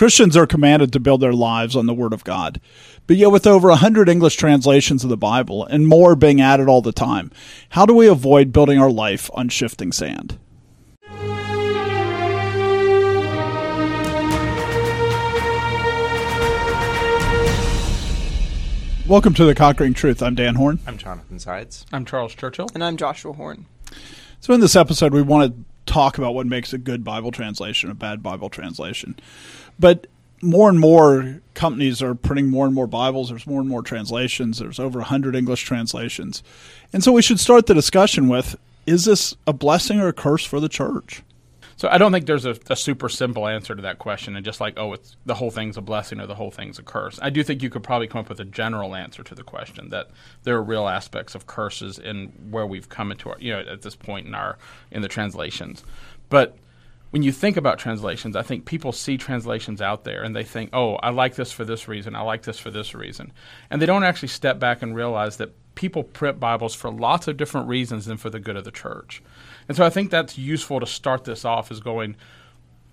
Christians are commanded to build their lives on the Word of God. But yet with over 100 English translations of the Bible and more being added all the time, how do we avoid building our life on shifting sand? Welcome to the Conquering Truth. I'm Dan Horn. I'm Jonathan Sides. I'm Charles Churchill. And I'm Joshua Horn. So in this episode, we want to talk about what makes a good Bible translation, a bad Bible translation. But more and more companies are printing more and more Bibles. There's more and more translations. There's over 100 English translations. And so we should start the discussion with, is this a blessing or a curse for the church? So I don't think there's a super simple answer to that question and just like, oh, it's the whole thing's a blessing or the whole thing's a curse. I do think you could probably come up with a general answer to the question that there are real aspects of curses in where we've come into our, you know, at this point in our in the translations. But when you think about translations, I think people see translations out there and they think, oh, I like this for this reason, I like this for this reason. And they don't actually step back and realize that people print Bibles for lots of different reasons than for the good of the church. And so I think that's useful to start this off as going,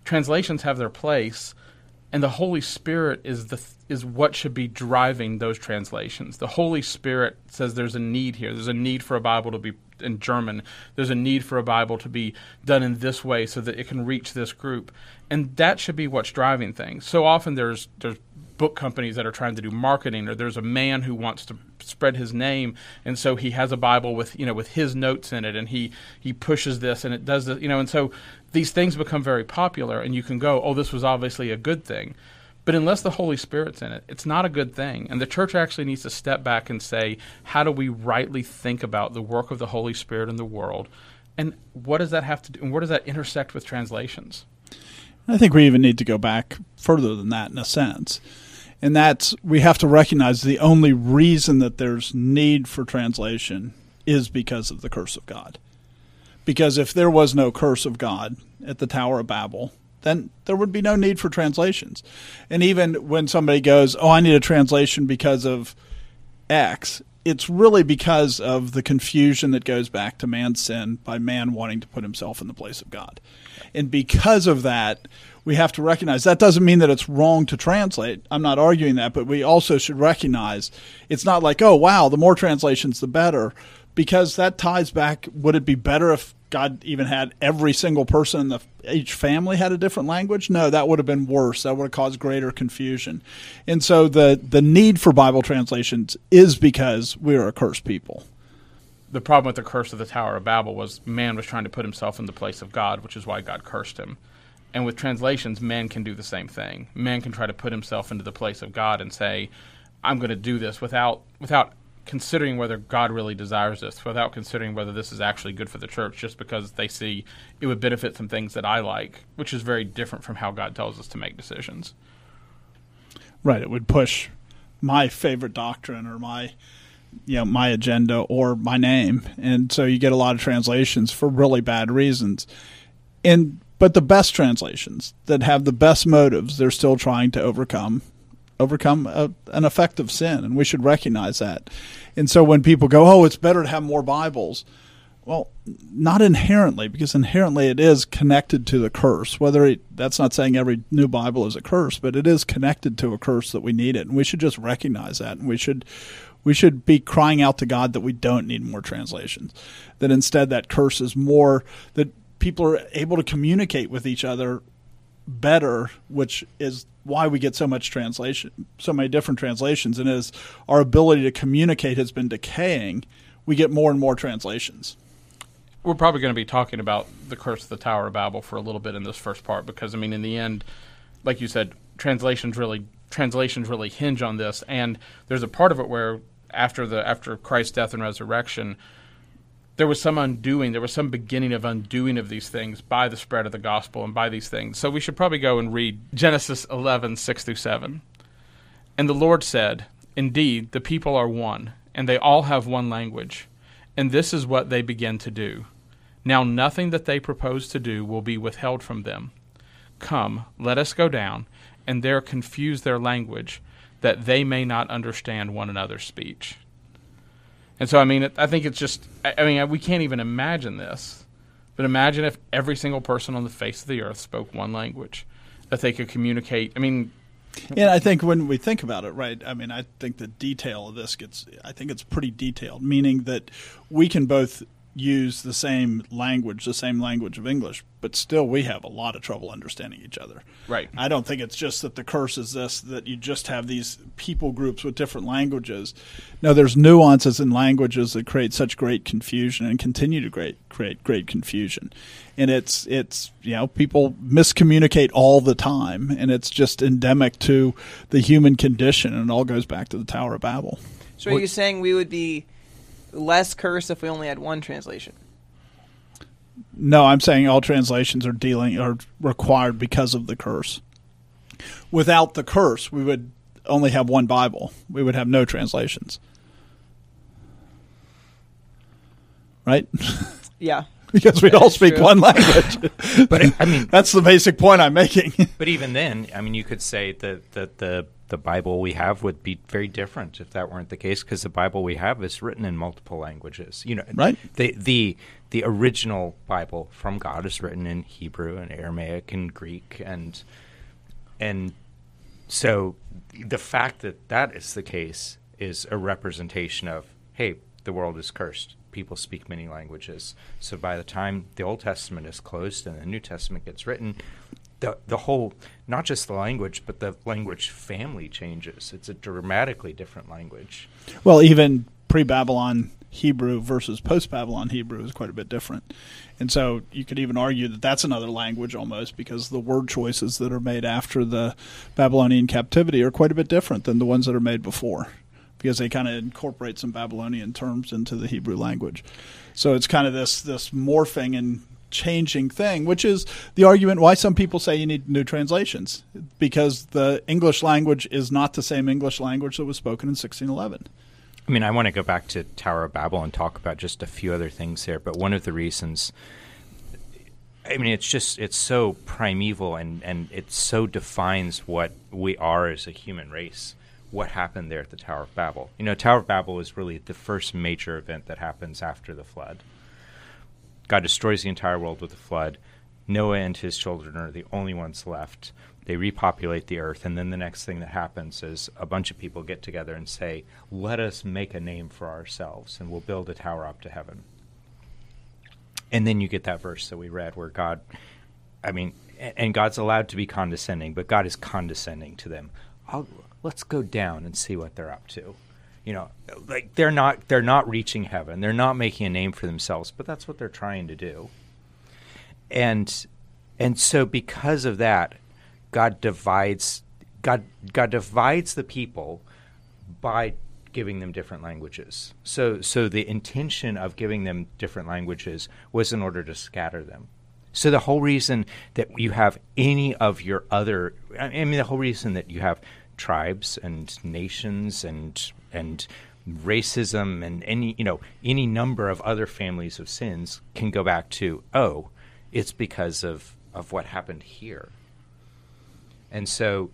translations have their place, and the Holy Spirit is what should be driving those translations. The Holy Spirit says there's a need here. There's a need for a Bible to be in German. There's a need for a Bible to be done in this way so that it can reach this group. And that should be what's driving things. So often there's book companies that are trying to do marketing, or there's a man who wants to spread his name, and so he has a Bible with, you know, with his notes in it, and he pushes this and it does this, you know, and so these things become very popular, and you can go, oh, this was obviously a good thing. But unless the Holy Spirit's in it, it's not a good thing. And the church actually needs to step back and say, how do we rightly think about the work of the Holy Spirit in the world, and what does that have to do, and where does that intersect with translations? I think we even need to go back further than that in a sense. And that's, we have to recognize the only reason that there's need for translation is because of the curse of God. Because if there was no curse of God at the Tower of Babel, then there would be no need for translations. And even when somebody goes, oh, I need a translation because of X, it's really because of the confusion that goes back to man's sin by man wanting to put himself in the place of God. And because of that, we have to recognize that doesn't mean that it's wrong to translate. I'm not arguing that, but we also should recognize it's not like, oh, wow, the more translations, the better, because that ties back. Would it be better if God even had every single person in each family had a different language? No, that would have been worse. That would have caused greater confusion. And so the need for Bible translations is because we are a cursed people. The problem with the curse of the Tower of Babel was man was trying to put himself in the place of God, which is why God cursed him. And with translations, man can do the same thing. Man can try to put himself into the place of God and say, I'm going to do this without considering whether God really desires this, without considering whether this is actually good for the church, just because they see it would benefit some things that I like, which is very different from how God tells us to make decisions. Right. It would push my favorite doctrine or my agenda or my name. And so you get a lot of translations for really bad reasons. But the best translations that have the best motives, they're still trying to overcome an effect of sin, and we should recognize that. And so when people go, oh, it's better to have more Bibles, well, not inherently, because inherently it is connected to the curse. That's not saying every new Bible is a curse, but it is connected to a curse that we need it, and we should just recognize that, and we should be crying out to God that we don't need more translations, that instead that curse is more that people are able to communicate with each other better, which is why we get so much translation, so many different translations. And as our ability to communicate has been decaying, we get more and more translations. We're probably going to be talking about the curse of the Tower of Babel for a little bit in this first part, because, I mean, in the end, like you said, translations really hinge on this. And there's a part of it where after Christ's death and resurrection, there was some undoing, there was some beginning of undoing of these things by the spread of the gospel and by these things. So we should probably go and read Genesis 11:6-7. And the Lord said, indeed, the people are one, and they all have one language, and this is what they begin to do. Now nothing that they propose to do will be withheld from them. Come, let us go down, and there confuse their language, that they may not understand one another's speech. And so, I mean, I think it's just, I mean, we can't even imagine this. But imagine if every single person on the face of the earth spoke one language. that they could communicate. I mean, yeah, I think when we think about it, right, I mean, I think the detail of this gets – I think it's pretty detailed, meaning that we can both use the same language of English, but still we have a lot of trouble understanding each other. Right. I don't think it's just that the curse is this, that you just have these people groups with different languages. No, there's nuances in languages that create such great confusion and continue to create great confusion. And it's you know, people miscommunicate all the time, and it's just endemic to the human condition, and it all goes back to the Tower of Babel. So are you saying we would be less curse if we only had one translation? No, I'm saying all translations are required because of the curse. Without the curse, we would only have one Bible. We would have no translations. Right? Yeah. Because we all speak one language. But I mean, that's the basic point I'm making. But even then, I mean, you could say that the Bible we have would be very different if that weren't the case, because the Bible we have is written in multiple languages. You know, right? The original Bible from God is written in Hebrew and Aramaic and Greek, and so the fact that is the case is a representation of, hey, the world is cursed. People speak many languages. So by the time the Old Testament is closed and the New Testament gets written, the whole, not just the language, but the language family changes. It's a dramatically different language. Well, even pre-Babylon Hebrew versus post-Babylon Hebrew is quite a bit different. And so you could even argue that that's another language almost, because the word choices that are made after the Babylonian captivity are quite a bit different than the ones that are made before, because they kind of incorporate some Babylonian terms into the Hebrew language. So it's kind of this morphing and changing thing, which is the argument why some people say you need new translations, because the English language is not the same English language that was spoken in 1611. I mean, I want to go back to Tower of Babel and talk about just a few other things here, but one of the reasons, I mean, it's so primeval and it so defines what we are as a human race, what happened there at the Tower of Babel. You know, Tower of Babel is really the first major event that happens after the flood. God destroys the entire world with the flood. Noah and his children are the only ones left. They repopulate the earth, and then the next thing that happens is a bunch of people get together and say, let us make a name for ourselves, and we'll build a tower up to heaven. And then you get that verse that we read where God, I mean, and God's allowed to be condescending, but God is condescending to them. Let's go down and see what they're up to. You know, like they're not reaching heaven. They're not making a name for themselves, but that's what they're trying to do. And so because of that, God divides the people by giving them different languages. So the intention of giving them different languages was in order to scatter them. So the whole reason that you have any of your other, I mean, the whole reason that you have tribes and nations and racism and any number of other families of sins can go back to, oh, it's because of what happened here. And so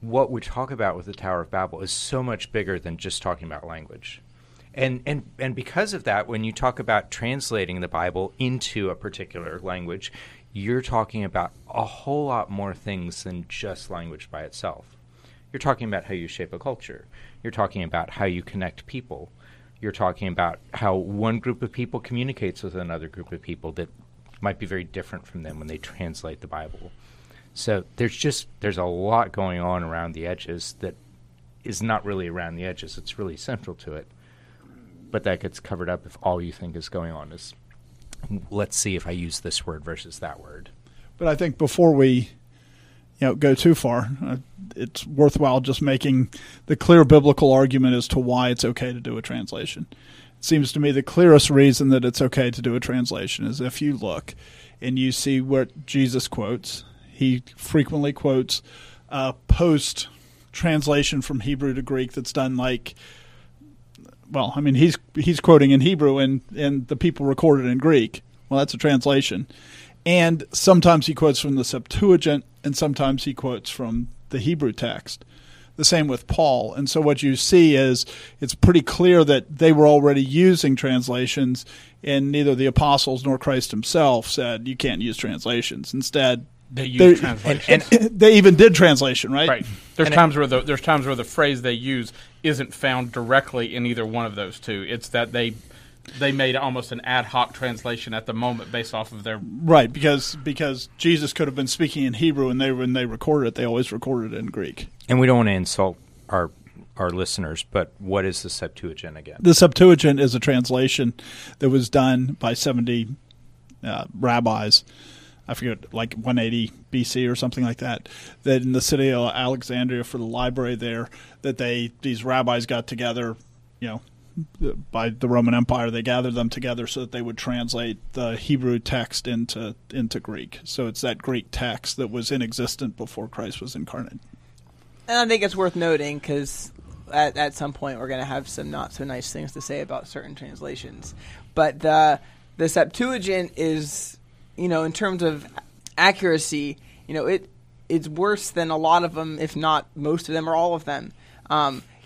what we talk about with the Tower of Babel is so much bigger than just talking about language. And because of that, when you talk about translating the Bible into a particular language, you're talking about a whole lot more things than just language by itself. You're talking about how you shape a culture. You're talking about how you connect people. You're talking about how one group of people communicates with another group of people that might be very different from them when they translate the Bible. So there's a lot going on around the edges that is not really around the edges. It's really central to it. But that gets covered up if all you think is going on is, let's see if I use this word versus that word. But I think before we go too far, it's worthwhile just making the clear biblical argument as to why it's okay to do a translation. It seems to me the clearest reason that it's okay to do a translation is if you look and you see what Jesus quotes. He frequently quotes post-translation from Hebrew to Greek that's done like – well, I mean, he's quoting in Hebrew and the people recorded in Greek. Well, that's a translation. And sometimes he quotes from the Septuagint, and sometimes he quotes from the Hebrew text. The same with Paul. And so what you see is it's pretty clear that they were already using translations, and neither the apostles nor Christ himself said you can't use translations. Instead, They use translation. And they even did translation, right? Right. There's times where the phrase they use isn't found directly in either one of those two. It's that they made almost an ad hoc translation at the moment based off of their right because Jesus could have been speaking in Hebrew and when they recorded it, they always recorded it in Greek. And we don't want to insult our listeners, but what is the Septuagint again? The Septuagint is a translation that was done by 70 rabbis. I forget, like 180 BC or something like that. That in the city of Alexandria for the library there, that these rabbis got together, you know, by the Roman Empire, they gathered them together so that they would translate the Hebrew text into Greek. So it's that Greek text that was in existence before Christ was incarnate. And I think it's worth noting because at some point we're going to have some not so nice things to say about certain translations. But the Septuagint is, you know, in terms of accuracy, you know, it's worse than a lot of them, if not most of them or all of them.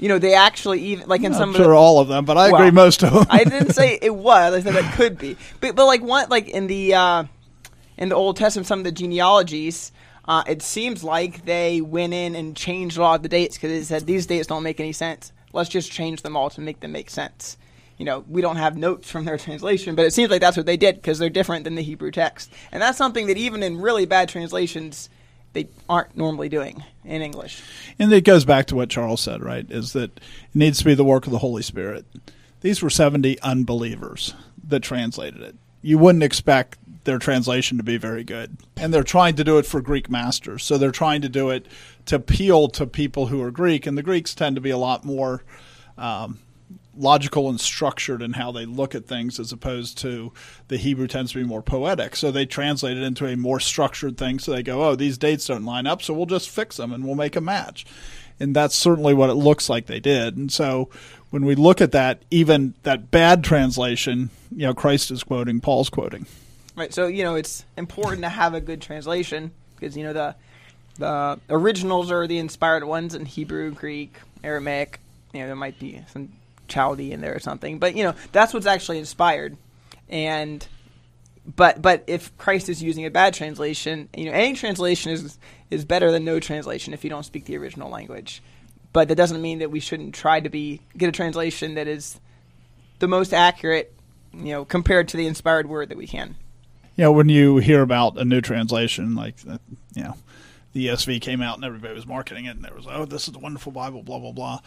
You know, they actually even like in some. I'm sure all of them, but I agree most of them. I didn't say it was. I said it could be. But like one, like in the Old Testament, some of the genealogies. It seems like they went in and changed a lot of the dates because they said these dates don't make any sense. Let's just change them all to make them make sense. You know, we don't have notes from their translation, but it seems like that's what they did because they're different than the Hebrew text. And that's something that even in really bad translations, they aren't normally doing in English. And it goes back to what Charles said, right, is that it needs to be the work of the Holy Spirit. These were 70 unbelievers that translated it. You wouldn't expect their translation to be very good. And they're trying to do it for Greek masters. So they're trying to do it to appeal to people who are Greek. And the Greeks tend to be a lot more logical and structured in how they look at things as opposed to the Hebrew tends to be more poetic. So they translate it into a more structured thing. So they go, oh, these dates don't line up, so we'll just fix them and we'll make a match. And that's certainly what it looks like they did. And so when we look at that, even that bad translation, you know, Christ is quoting, Paul's quoting. Right, so, you know, it's important to have a good translation because, you know, the originals are the inspired ones in Hebrew, Greek, Aramaic. You know, there might be some Chaldee in there or something. But, you know, that's what's actually inspired. And but if Christ is using a bad translation, you know, any translation is better than no translation if you don't speak the original language. But that doesn't mean that we shouldn't try to get a translation that is the most accurate, you know, compared to the inspired word that we can. You know, when you hear about a new translation, like, you know, the ESV came out and everybody was marketing it and there was, oh, this is the wonderful Bible, blah, blah, blah.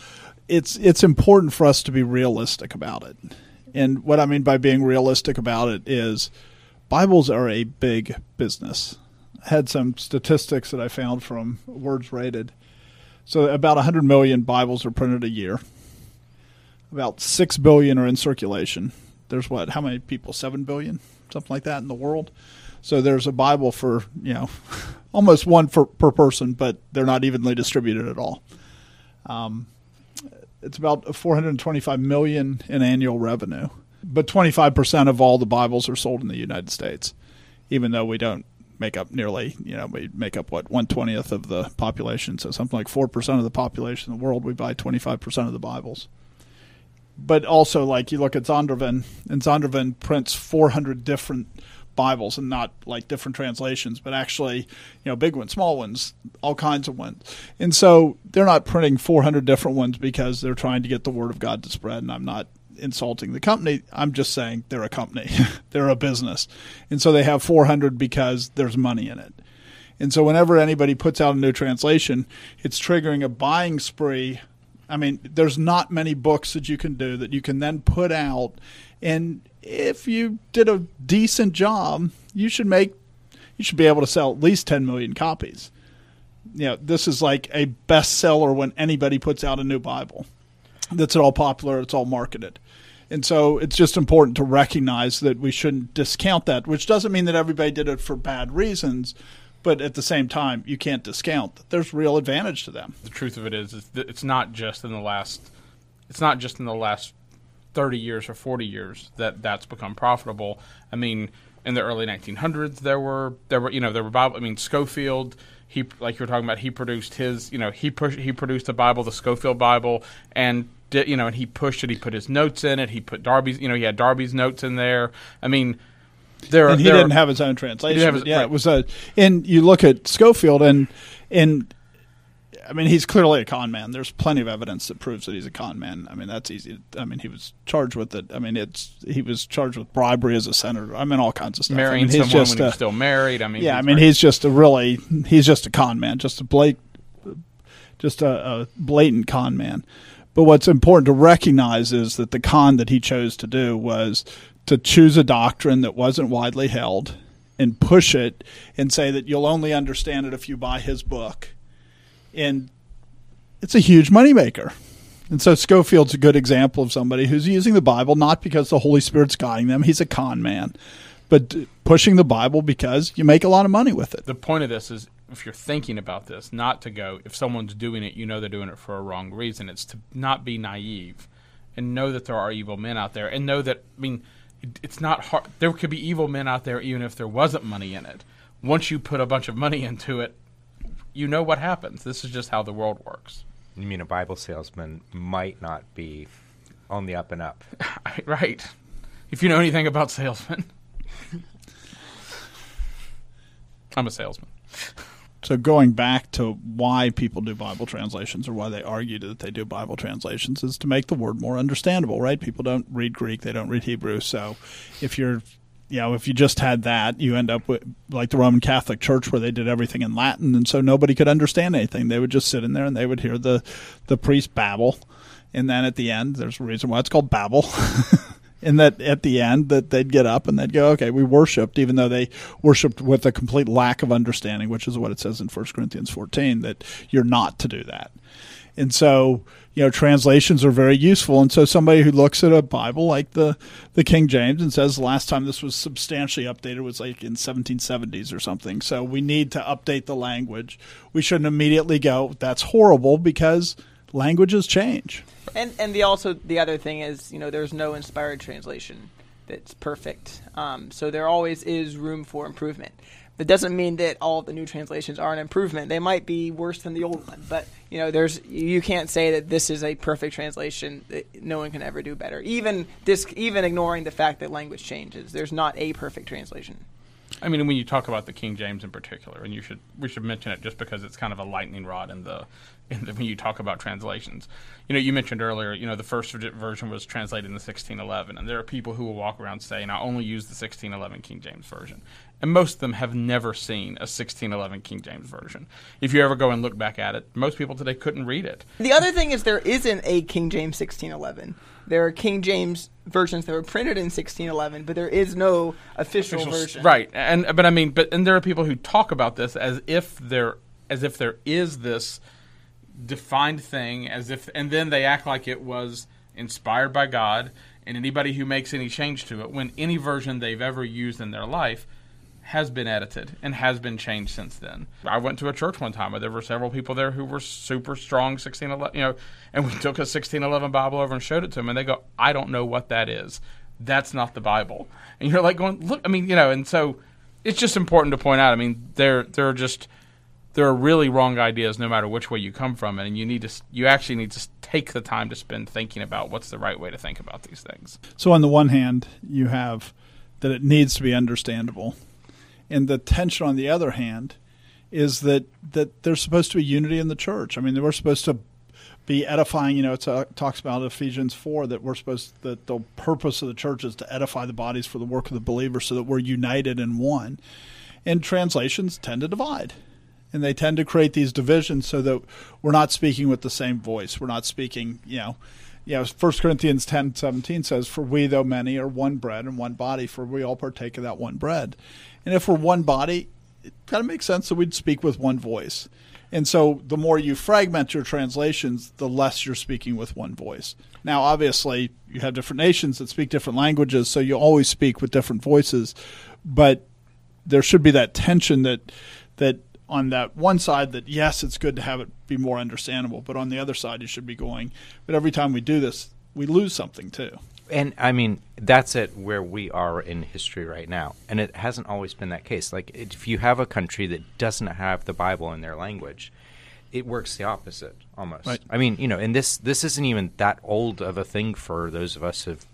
It's important for us to be realistic about it. And what I mean by being realistic about it is Bibles are a big business. I had some statistics that I found from Words Rated. So about 100 million Bibles are printed a year. About 6 billion are in circulation. There's what, how many people, 7 billion? Something like that in the world. So there's a Bible for, you know, almost one per person, but they're not evenly distributed at all. It's about 425 million in annual revenue, but 25% of all the Bibles are sold in the United States, even though we don't make up nearly, you know, we make up what, 1/20 of the population. So something like 4% of the population in the world, we buy 25% of the Bibles. But also, like, you look at Zondervan, and Zondervan prints 400 different Bibles and not, like, different translations, but actually, you know, big ones, small ones, all kinds of ones. And so they're not printing 400 different ones because they're trying to get the Word of God to spread, and I'm not insulting the company. I'm just saying they're a company. They're a business. And so they have 400 because there's money in it. And so whenever anybody puts out a new translation, it's triggering a buying spree. I mean, there's not many books that you can do that you can then put out. And if you did a decent job, you should be able to sell at least 10 million copies. You know, this is like a bestseller when anybody puts out a new Bible. That's all popular. It's all marketed. And so it's just important to recognize that we shouldn't discount that, which doesn't mean that everybody did it for bad reasons. But at the same time, you can't discount that there's real advantage to them. The truth of it is it's not just in the last 30 years or 40 years that that's become profitable. I mean, in the early 1900s, there were Bible. I mean, Scofield, he, like you were talking about, he produced his, you know, he produced the Bible, the Scofield Bible, and did, you know, and he pushed it. He put his notes in it. He had Darby's notes in there. I mean. He didn't have his own translation. And you look at Scofield, and I mean, he's clearly a con man. There's plenty of evidence that proves that he's a con man. I mean, that's easy. I mean, he was charged with it. I mean, he was charged with bribery as a senator. I mean, all kinds of stuff. Marrying someone when he's still married. I mean, yeah. I mean, he's just a con man, just a blatant con man. But what's important to recognize is that the con that he chose to do was to choose a doctrine that wasn't widely held and push it and say that you'll only understand it if you buy his book. And it's a huge moneymaker. And so Scofield's a good example of somebody who's using the Bible not because the Holy Spirit's guiding them. He's a con man. But pushing the Bible because you make a lot of money with it. The point of this is, if you're thinking about this, not to go, if someone's doing it, you know they're doing it for a wrong reason. It's to not be naive and know that there are evil men out there and know that, I mean, it's not hard. There could be evil men out there even if there wasn't money in it. Once you put a bunch of money into it, you know what happens. This is just how the world works. You mean a Bible salesman might not be on the up and up? Right. If you know anything about salesmen. I'm a salesman. So going back to why people do Bible translations or why they argue that they do Bible translations is to make the word more understandable, right? People don't read Greek. They don't read Hebrew. So if you're, you know, if you just had that, you end up with like the Roman Catholic Church where they did everything in Latin, and so nobody could understand anything. They would just sit in there and they would hear the priest babble. And then at the end, there's a reason why it's called Babel. And that at the end that they'd get up and they'd go, okay, we worshipped, even though they worshipped with a complete lack of understanding, which is what it says in 1 Corinthians 14, that you're not to do that. And so, you know, translations are very useful. And so somebody who looks at a Bible like the King James and says the last time this was substantially updated was like in 1770s or something. So we need to update the language. We shouldn't immediately go, that's horrible, because languages change. And the other thing is, you know, there's no inspired translation that's perfect. So there always is room for improvement. That doesn't mean that all the new translations are an improvement. They might be worse than the old one, but you know, you can't say that this is a perfect translation that no one can ever do better. Even ignoring the fact that language changes, there's not a perfect translation. I mean, when you talk about the King James in particular, and we should mention it just because it's kind of a lightning rod in the when you talk about translations. You know, you mentioned earlier, you know, the first version was translated in the 1611, and there are people who will walk around saying, I only use the 1611 King James Version. And most of them have never seen a 1611 King James Version. If you ever go and look back at it, most people today couldn't read it. The other thing is there isn't a King James 1611. There are King James versions that were printed in 1611, but there is no official version. Right. But there are people who talk about this as if there is this defined thing, and then they act like it was inspired by God, and anybody who makes any change to it, when any version they've ever used in their life has been edited and has been changed since then. I went to a church one time where there were several people there who were super strong 1611, you know, and we took a 1611 Bible over and showed it to them, and they go, I don't know what that is. That's not the Bible. And you're like going, look, I mean, you know, and so it's just important to point out, I mean, there are really wrong ideas no matter which way you come from, and you actually need to take the time to spend thinking about what's the right way to think about these things. So on the one hand, you have that it needs to be understandable. And the tension on the other hand is that there's supposed to be unity in the church. I mean, we're supposed to be edifying, you know, it talks about Ephesians 4 that that the purpose of the church is to edify the bodies for the work of the believers so that we're united in one. And translations tend to divide. And they tend to create these divisions so that we're not speaking with the same voice. We're not speaking, you know, 1 Corinthians 10:17 says, for we, though many, are one bread and one body, for we all partake of that one bread. And if we're one body, it kind of makes sense that we'd speak with one voice. And so the more you fragment your translations, the less you're speaking with one voice. Now, obviously, you have different nations that speak different languages, so you always speak with different voices. But there should be that tension that on that one side that, yes, it's good to have it be more understandable, but on the other side you should be going, but every time we do this, we lose something too. And, I mean, that's it where we are in history right now, and it hasn't always been that case. Like, if you have a country that doesn't have the Bible in their language, it works the opposite almost. Right. I mean, you know, and this isn't even that old of a thing for those of us who've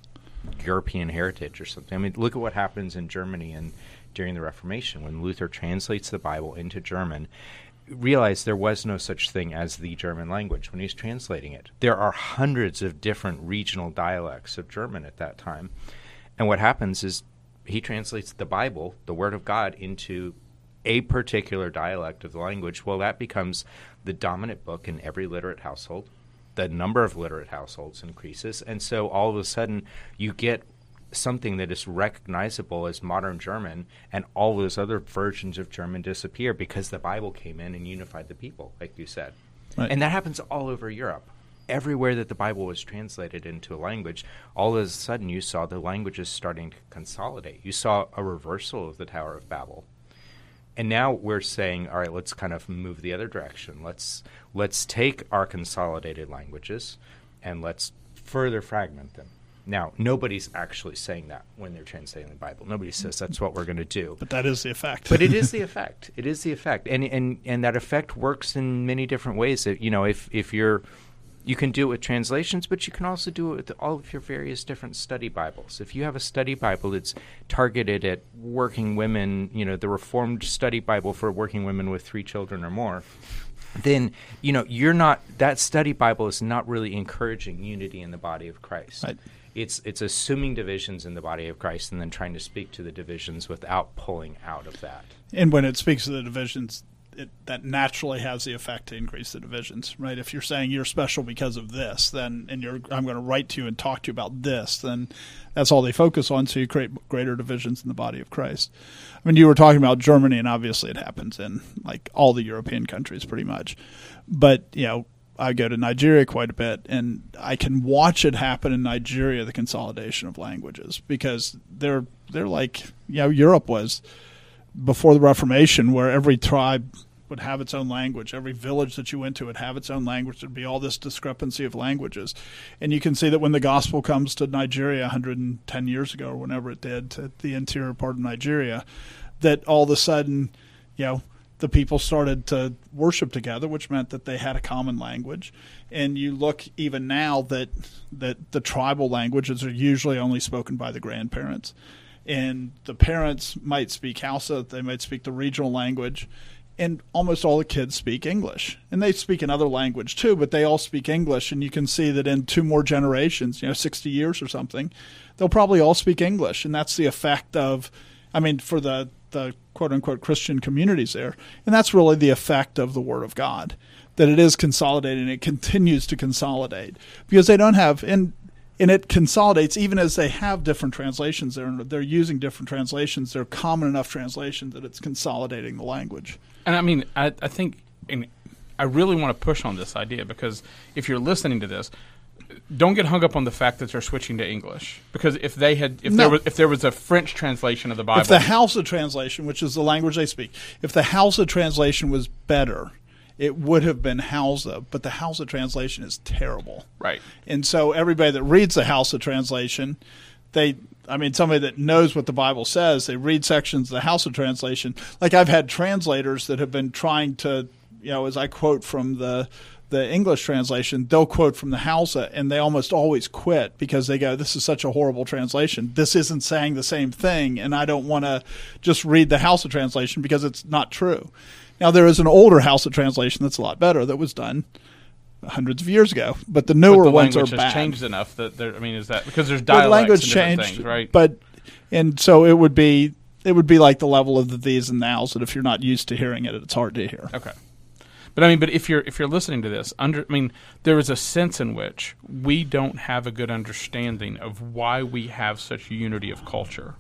European heritage or something. I mean, look at what happens in Germany and during the Reformation when Luther translates the Bible into German. Realized there was no such thing as the German language when he was translating it. There are hundreds of different regional dialects of German at that time. And what happens is he translates the Bible, the Word of God, into a particular dialect of the language. Well, that becomes the dominant book in every literate household. The number of literate households increases. And so all of a sudden you get something that is recognizable as modern German, and all those other versions of German disappear because the Bible came in and unified the people, like you said. Right. And that happens all over Europe. Everywhere that the Bible was translated into a language, all of a sudden you saw the languages starting to consolidate. You saw a reversal of the Tower of Babel. And now we're saying, all right, let's kind of move the other direction. Let's take our consolidated languages and let's further fragment them. Now, nobody's actually saying that when they're translating the Bible. Nobody says that's what we're going to do. But that is the effect. But it is the effect. It is the effect. And that effect works in many different ways. It, you know, if you're – you can do it with translations, but you can also do it with all of your various different study Bibles. If you have a study Bible that's targeted at working women, you know, the Reformed study Bible for working women with 3 children or more – then, you know, you're not – that study Bible is not really encouraging unity in the body of Christ. Right. It's assuming divisions in the body of Christ and then trying to speak to the divisions without pulling out of that. And when it speaks to the divisions, that naturally has the effect to increase the divisions, right? If you're saying you're special because of this, then and I'm going to write to you and talk to you about this, then that's all they focus on, so you create greater divisions in the body of Christ. I mean, you were talking about Germany, and obviously it happens in like all the European countries pretty much. But, you know, I go to Nigeria quite a bit, and I can watch it happen in Nigeria, the consolidation of languages, because they're like, you know, Europe was before the Reformation, where every tribe would have its own language. Every village that you went to would have its own language. There'd be all this discrepancy of languages. And you can see that when the gospel comes to Nigeria 110 years ago or whenever it did, to the interior part of Nigeria, that all of a sudden, you know, the people started to worship together, which meant that they had a common language. And you look even now that the tribal languages are usually only spoken by the grandparents. And the parents might speak Hausa, they might speak the regional language, and almost all the kids speak English. And they speak another language too, but they all speak English. And you can see that in 2 more generations, you know, 60 years or something, they'll probably all speak English. And that's the effect of, I mean, for the quote-unquote Christian communities there. And that's really the effect of the Word of God, that it is consolidating and it continues to consolidate because they don't have – and it consolidates even as they have different translations there and they're using different translations. They're common enough translations that it's consolidating the language. And I mean I think – and I really want to push on this idea because if you're listening to this – don't get hung up on the fact that they're switching to English because if there was a French translation of the Bible, if the Hausa translation, which is the language they speak, if the Hausa translation was better, it would have been Hausa, but the Hausa translation is terrible, right? And so everybody that reads the Hausa translation, somebody that knows what the Bible says, they read sections of the Hausa translation. Like I've had translators that have been trying to, you know, as I quote from the English translation, they'll quote from the Hausa, and they almost always quit because they go, this is such a horrible translation. This isn't saying the same thing, and I don't want to just read the Hausa translation because it's not true. Now, there is an older Hausa translation that's a lot better that was done hundreds of years ago, but the newer ones are bad. The language has changed enough that there, I mean, is that because there's dialects and different things, right? But, and so it would be like the level of the these and thous that if you're not used to hearing it, it's hard to hear. Okay. But I mean, if you're listening to this, there is a sense in which we don't have a good understanding of why we have such unity of culture.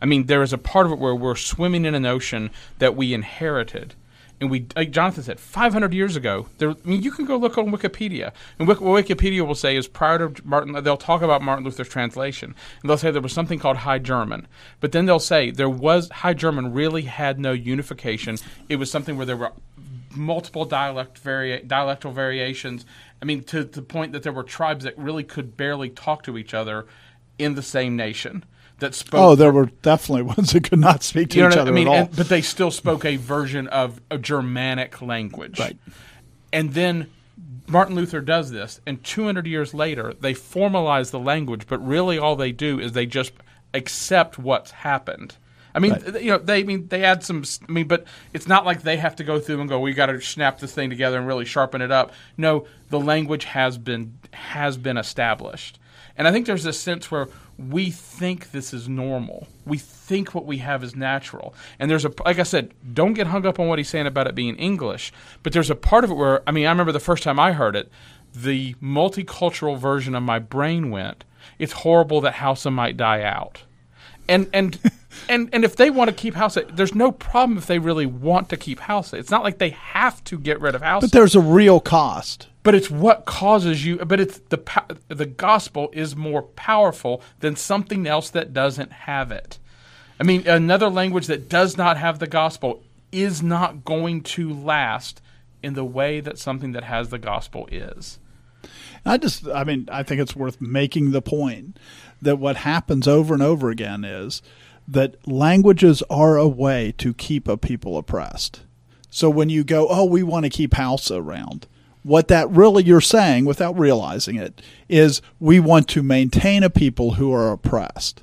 I mean, there is a part of it where we're swimming in an ocean that we inherited, and we, like Jonathan said, 500 years ago. There, I mean, you can go look on Wikipedia, and what Wikipedia will say is prior to Martin, they'll talk about Martin Luther's translation, and they'll say there was something called High German, but then they'll say High German really had no unification. It was something where there were multiple dialectal variations. I mean, to the point that there were tribes that really could barely talk to each other in the same nation that spoke. Oh, there were definitely ones that could not speak to each other at all. But they still spoke a version of a Germanic language. Right. And then Martin Luther does this, and 200 years later, they formalize the language, but really all they do is they just accept what's happened. I mean, right. You know, they add some. I mean, but it's not like they have to go through and go, we got to snap this thing together and really sharpen it up. No, the language has been established, and I think there's this sense where we think this is normal. We think what we have is natural, and there's a, like I said, don't get hung up on what he's saying about it being English. But there's a part of it where, I mean, I remember the first time I heard it, the multicultural version of my brain went, "It's horrible that Hausa might die out," and if they want to keep Hausa, there's no problem if they really want to keep Hausa. It's not like they have to get rid of Hausa. But there's a real cost. But it's what causes you – but it's the gospel is more powerful than something else that doesn't have it. I mean, another language that does not have the gospel is not going to last in the way that something that has the gospel is. I think it's worth making the point that what happens over and over again is that languages are a way to keep a people oppressed. So when you go, oh, we want to keep Hausa around – what that really you're saying, without realizing it, is we want to maintain a people who are oppressed.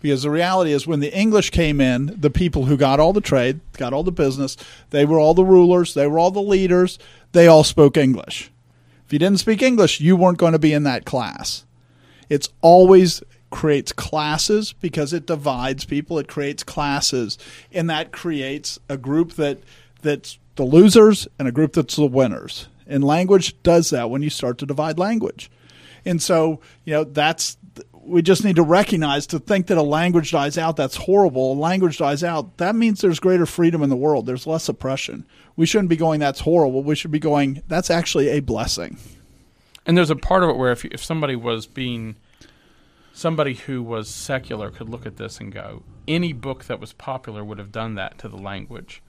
Because the reality is when the English came in, the people who got all the trade, got all the business, they were all the rulers, they were all the leaders, they all spoke English. If you didn't speak English, you weren't going to be in that class. It's always creates classes because it divides people. It creates classes, and that creates a group that's the losers and a group that's the winners. And language does that when you start to divide language. And so, you know, we just need to recognize to think that a language dies out, that's horrible. A language dies out, that means there's greater freedom in the world. There's less oppression. We shouldn't be going, that's horrible. We should be going, that's actually a blessing. And there's a part of it where if somebody was being – somebody who was secular could look at this and go, any book that was popular would have done that to the language.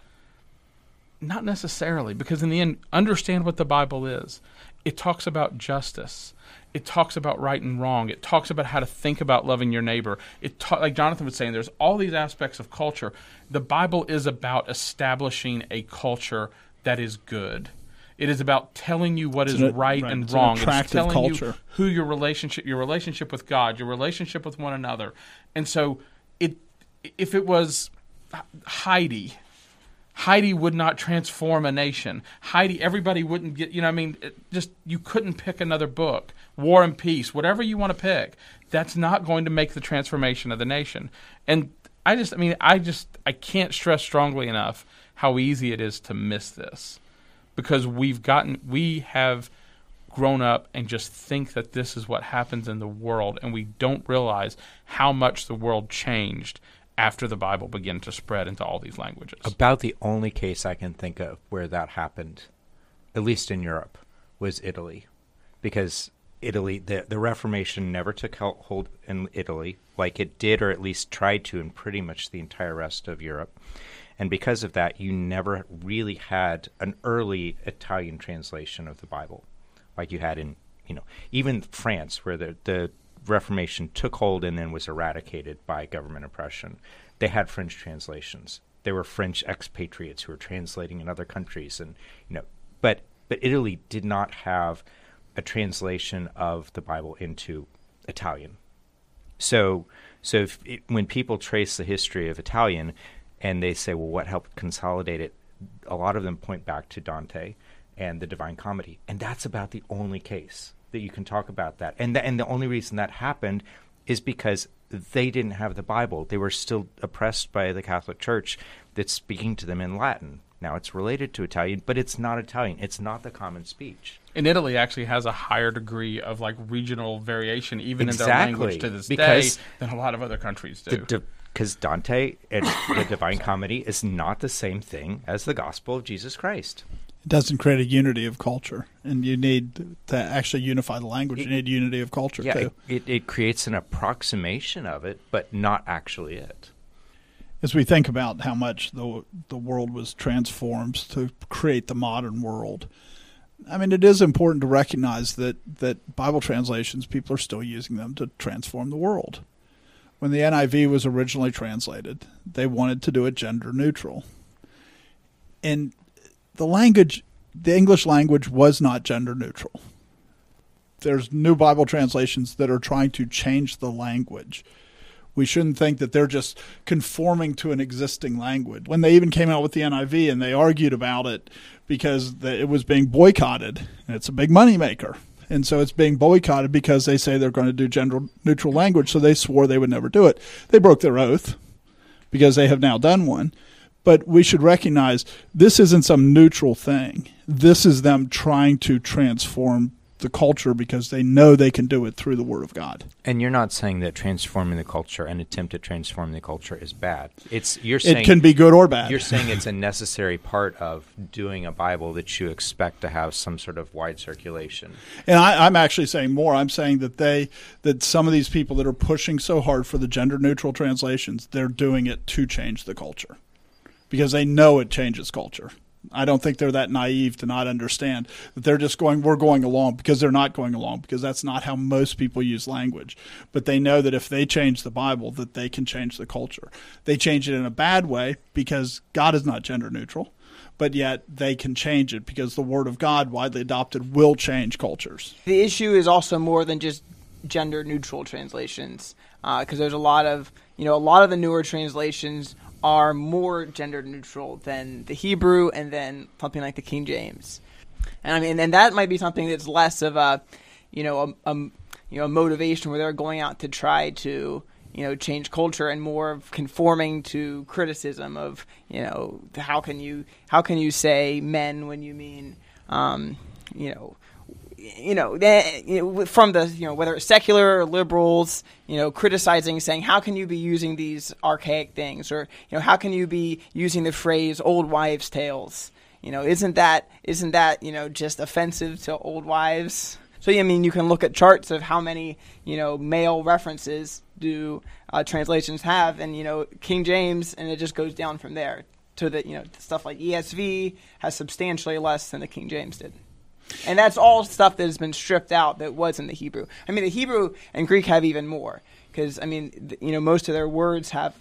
Not necessarily, because in the end, understand what the Bible is. It talks about justice. It talks about right and wrong. It talks about how to think about loving your neighbor. Like Jonathan was saying, there's all these aspects of culture. The Bible is about establishing a culture that is good. It is about telling you what is right and wrong. It's telling you who your relationship with God, your relationship with one another. And so if it was Heidi... Heidi would not transform a nation. Heidi, everybody wouldn't get, you know, I mean, you couldn't pick another book, War and Peace, whatever you want to pick. That's not going to make the transformation of the nation. And I can't stress strongly enough how easy it is to miss this, because we have grown up and just think that this is what happens in the world, and we don't realize how much the world changed after the Bible began to spread into all these languages. About the only case I can think of where that happened, at least in Europe, was Italy. Because Italy, the Reformation never took hold in Italy like it did, or at least tried to, in pretty much the entire rest of Europe. And because of that, you never really had an early Italian translation of the Bible like you had in, you know, even France, where the Reformation took hold and then was eradicated by government oppression. They had French translations. There were French expatriates who were translating in other countries, and you know, but Italy did not have a translation of the Bible into Italian. So when people trace the history of Italian, and they say, well, what helped consolidate it? A lot of them point back to Dante and the Divine Comedy, and that's about the only case that you can talk about that. And the only reason that happened is because they didn't have the Bible. They were still oppressed by the Catholic Church that's speaking to them in Latin. Now it's related to Italian, but it's not Italian. It's not the common speech. And Italy actually has a higher degree of like regional variation, even in their language to this day, than a lot of other countries do. Because Dante and the Divine Comedy is not the same thing as the Gospel of Jesus Christ. It doesn't create a unity of culture, and you need to actually unify the language. You need unity of culture, too. It creates an approximation of it, but not actually it. As we think about how much the world was transformed to create the modern world, I mean, it is important to recognize that Bible translations, people are still using them to transform the world. When the NIV was originally translated, they wanted to do it gender neutral. And the language the English language was not gender neutral. There's new Bible translations that are trying to change the language. We shouldn't think that they're just conforming to an existing language. When they even came out with the NIV and they argued about it because it was being boycotted, and it's a big moneymaker. And so it's being boycotted because they say they're going to do gender-neutral language, so they swore they would never do it. They broke their oath because they have now done one. But we should recognize this isn't some neutral thing. This is them trying to transform the culture because they know they can do it through the Word of God. And you're not saying that transforming the culture, an attempt to transform the culture, is bad. It can be good or bad. You're saying it's a necessary part of doing a Bible that you expect to have some sort of wide circulation. And I'm actually saying more. I'm saying that some of these people that are pushing so hard for the gender-neutral translations, they're doing it to change the culture because they know it changes culture. I don't think they're that naive to not understand that they're just going along because that's not how most people use language. But they know that if they change the Bible, that they can change the culture. They change it in a bad way because God is not gender neutral, but yet they can change it because the Word of God, widely adopted, will change cultures. The issue is also more than just gender neutral translations, because there's a lot of the newer translations are more gender neutral than the Hebrew and then something like the King James, and I mean, and that might be something that's less of a motivation where they're going out to try to change culture and more of conforming to criticism of how can you say men when you mean from the whether it's secular or liberals, criticizing, saying how can you be using these archaic things, or how can you be using the phrase old wives' tales? Isn't that just offensive to old wives? So I mean, you can look at charts of how many male references do translations have, and King James, and it just goes down from there to the stuff like ESV has substantially less than the King James did. And that's all stuff that has been stripped out that was in the Hebrew. I mean, the Hebrew and Greek have even more because, I mean, most of their words have,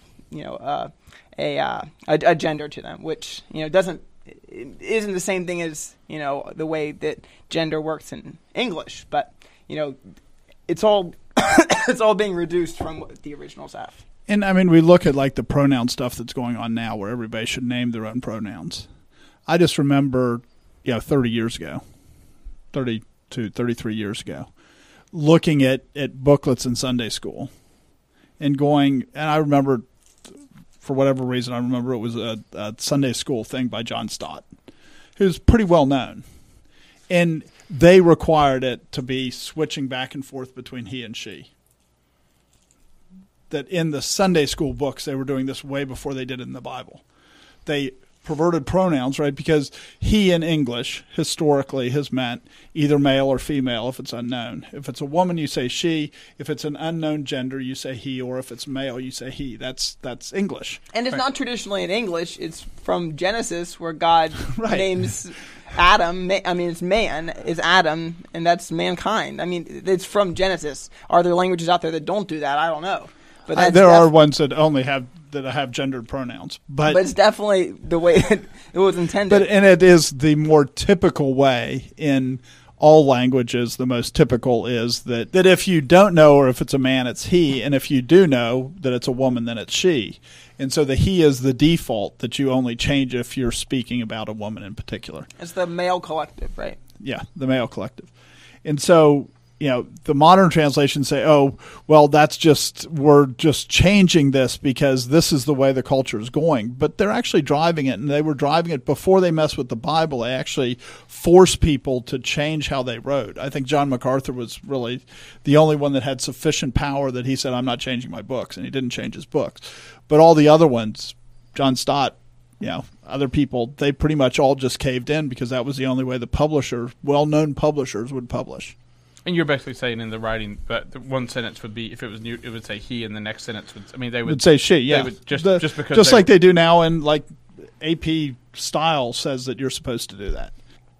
a gender to them, which, isn't the same thing as, the way that gender works in English. But, it's all it's all being reduced from what the originals have. And, I mean, we look at, the pronoun stuff that's going on now where everybody should name their own pronouns. I just remember, 30 years ago. 32, 33 years ago, looking at booklets in Sunday school and going, and I remember, for whatever reason, it was a Sunday school thing by John Stott, who's pretty well known. And they required it to be switching back and forth between he and she. That in the Sunday school books, they were doing this way before they did it in the Bible. They perverted pronouns, right? Because he in English historically has meant either male or female if it's unknown. If it's a woman, you say she. If it's an unknown gender, you say he. Or if it's male, you say he. That's English. And it's not traditionally in English. It's from Genesis where God names Adam. I mean, it's man is Adam, and that's mankind. I mean, it's from Genesis. Are there languages out there that don't do that? I don't know. But there are ones that only have gendered pronouns, but it's definitely the way it was intended. And it is the more typical way in all languages. The most typical is that if you don't know, or if it's a man, it's he, and if you do know that it's a woman, then it's she. And so the he is the default that you only change if you're speaking about a woman in particular. It's the male collective, right? Yeah, the male collective, and so. The modern translations say, oh, well, we're just changing this because this is the way the culture is going. But they're actually driving it, and they were driving it before they messed with the Bible. They actually forced people to change how they wrote. I think John MacArthur was really the only one that had sufficient power that he said, I'm not changing my books, and he didn't change his books. But all the other ones, John Stott, other people, they pretty much all just caved in because that was the only way the publisher, well-known publishers, would publish. And you're basically saying in the writing, but one sentence would be, if it was new, it would say he, and the next sentence would. I mean, they would say she. Yeah, they would just because they do now, and AP style says that you're supposed to do that.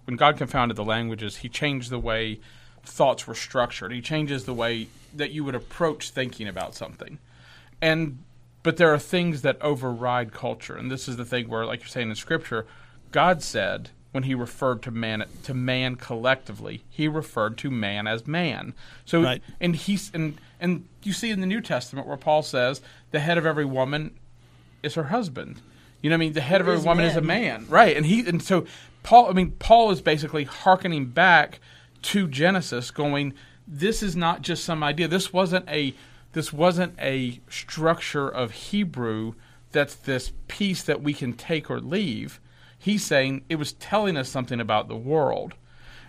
When God confounded the languages, He changed the way thoughts were structured. He changes the way that you would approach thinking about something, but there are things that override culture, and this is the thing where, like you're saying in Scripture, God said when he referred to man collectively, he referred to man as man. So, right. and you see in the New Testament where Paul says the head of every woman is her husband. You know what I mean? The head of every woman is a man, right? And so Paul. I mean, Paul is basically hearkening back to Genesis, going, "This is not just some idea. This wasn't a structure of Hebrew that's this piece that we can take or leave." He's saying it was telling us something about the world.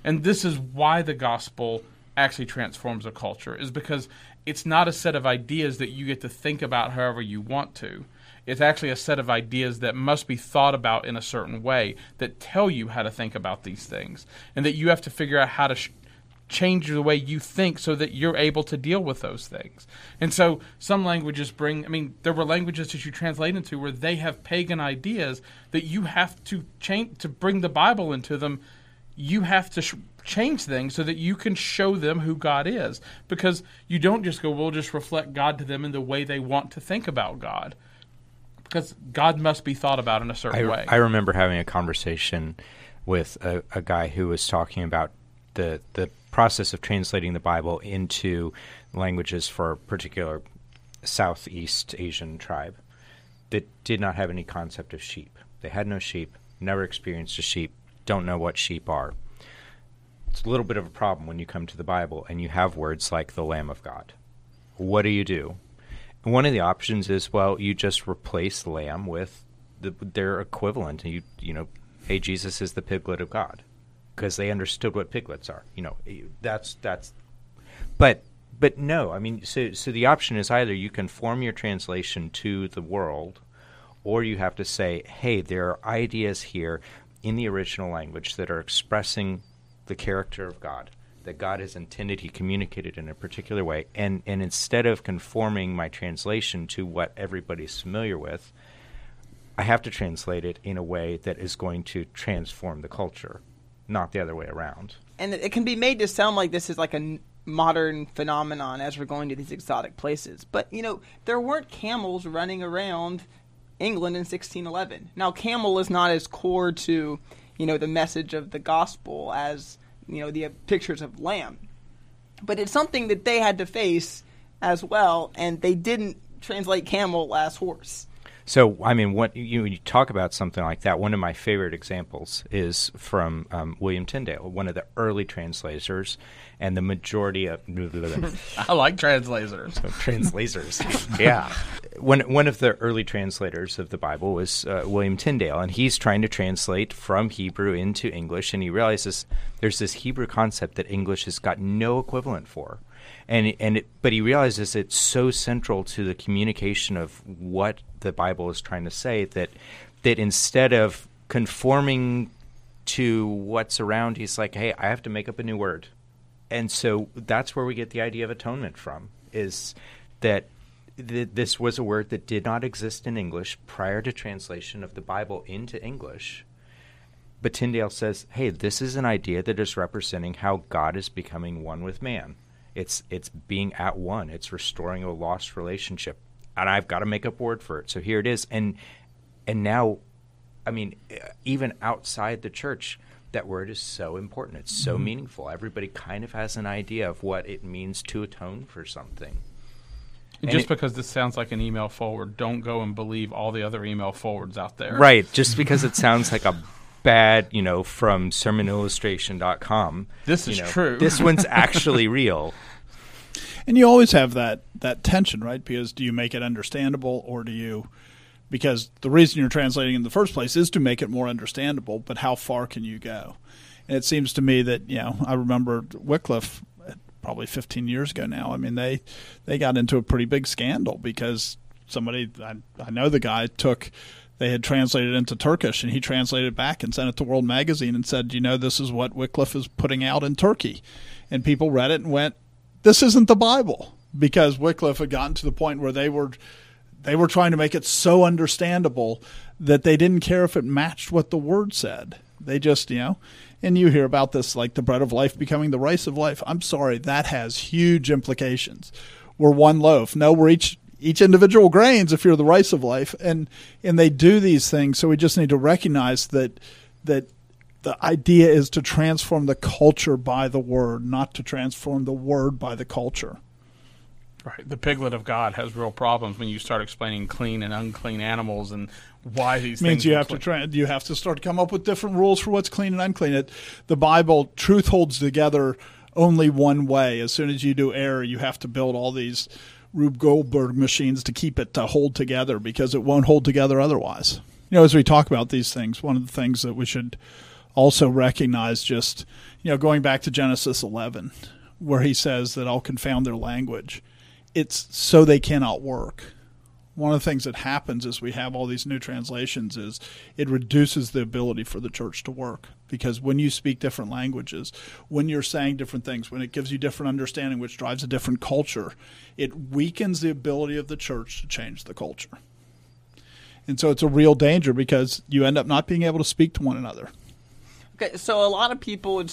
And this is why the gospel actually transforms a culture, is because it's not a set of ideas that you get to think about however you want to. It's actually a set of ideas that must be thought about in a certain way that tell you how to think about these things, and that you have to figure out how to change the way you think so that you're able to deal with those things. And so some languages there were languages that you translate into where they have pagan ideas that you have to change to bring the Bible into them. You have to change things so that you can show them who God is, because you don't just go, we'll just reflect God to them in the way they want to think about God, because God must be thought about in a certain way. I remember having a conversation with a guy who was talking about the process of translating the Bible into languages for a particular Southeast Asian tribe that did not have any concept of sheep. They had no sheep, never experienced a sheep, don't know what sheep are. It's a little bit of a problem when you come to the Bible and you have words like the Lamb of God. What do you do? And one of the options is, well, you just replace lamb with their equivalent. You know, hey, Jesus is the piglet of God. Because they understood what piglets are, you know. But no, I mean, so the option is either you conform your translation to the world, or you have to say, hey, there are ideas here in the original language that are expressing the character of God, that God is intended, He communicated in a particular way, and instead of conforming my translation to what everybody's familiar with, I have to translate it in a way that is going to transform the culture. Not the other way around. And it can be made to sound like this is like a modern phenomenon as we're going to these exotic places. But, you know, there weren't camels running around England in 1611. Now, camel is not as core to, you know, the message of the gospel as, you know, the pictures of lamb. But it's something that they had to face as well, and they didn't translate camel as horse. So, I mean, when you talk about something like that, one of my favorite examples is from William Tyndale, one of the early translators, and the majority of... I like translators. So, translators, yeah. One of the early translators of the Bible was William Tyndale, and he's trying to translate from Hebrew into English, and he realizes there's this Hebrew concept that English has got no equivalent for. But he realizes it's so central to the communication of what the Bible is trying to say that instead of conforming to what's around, he's like, hey, I have to make up a new word. And so that's where we get the idea of atonement from, is that this was a word that did not exist in English prior to translation of the Bible into English. But Tyndale says, hey, this is an idea that is representing how God is becoming one with man. It's being at one. It's restoring a lost relationship. And I've got to make up a word for it. So here it is. And now, I mean, even outside the church, that word is so important. It's so meaningful. Everybody kind of has an idea of what it means to atone for something. And just because this sounds like an email forward, don't go and believe all the other email forwards out there. Right. Just because it sounds like a bad, you know, from sermonillustration.com. This is true. This one's actually real. And you always have that tension, right? Because do you make it understandable, or do you – because the reason you're translating in the first place is to make it more understandable, but how far can you go? And it seems to me that, you know, I remember Wycliffe probably 15 years ago now. I mean, they got into a pretty big scandal because somebody – I know the guy took – they had translated it into Turkish, and he translated it back and sent it to World Magazine and said, you know, this is what Wycliffe is putting out in Turkey. And people read it and went, this isn't the Bible, because Wycliffe had gotten to the point where they were trying to make it so understandable that they didn't care if it matched what the word said. They just, you know, and you hear about this, like the bread of life becoming the rice of life. I'm sorry, that has huge implications. We're one loaf. No, we're each individual grains if you're the rice of life, and they do these things. So we just need to recognize that The idea is to transform the culture by the word, not to transform the word by the culture. Right. The piglet of God has real problems when you start explaining clean and unclean animals and why these things means you have to try. You have to start to come up with different rules for what's clean and unclean. The Bible, truth holds together only one way. As soon as you do error, you have to build all these Rube Goldberg machines to keep it to hold together, because it won't hold together otherwise. You know, as we talk about these things, one of the things that we should also recognize, just, you know, going back to Genesis 11, where he says that I'll confound their language. It's so they cannot work. One of the things that happens is we have all these new translations is it reduces the ability for the church to work, because when you speak different languages, when you're saying different things, when it gives you different understanding, which drives a different culture, it weakens the ability of the church to change the culture. And so it's a real danger, because you end up not being able to speak to one another. Okay, so a lot of people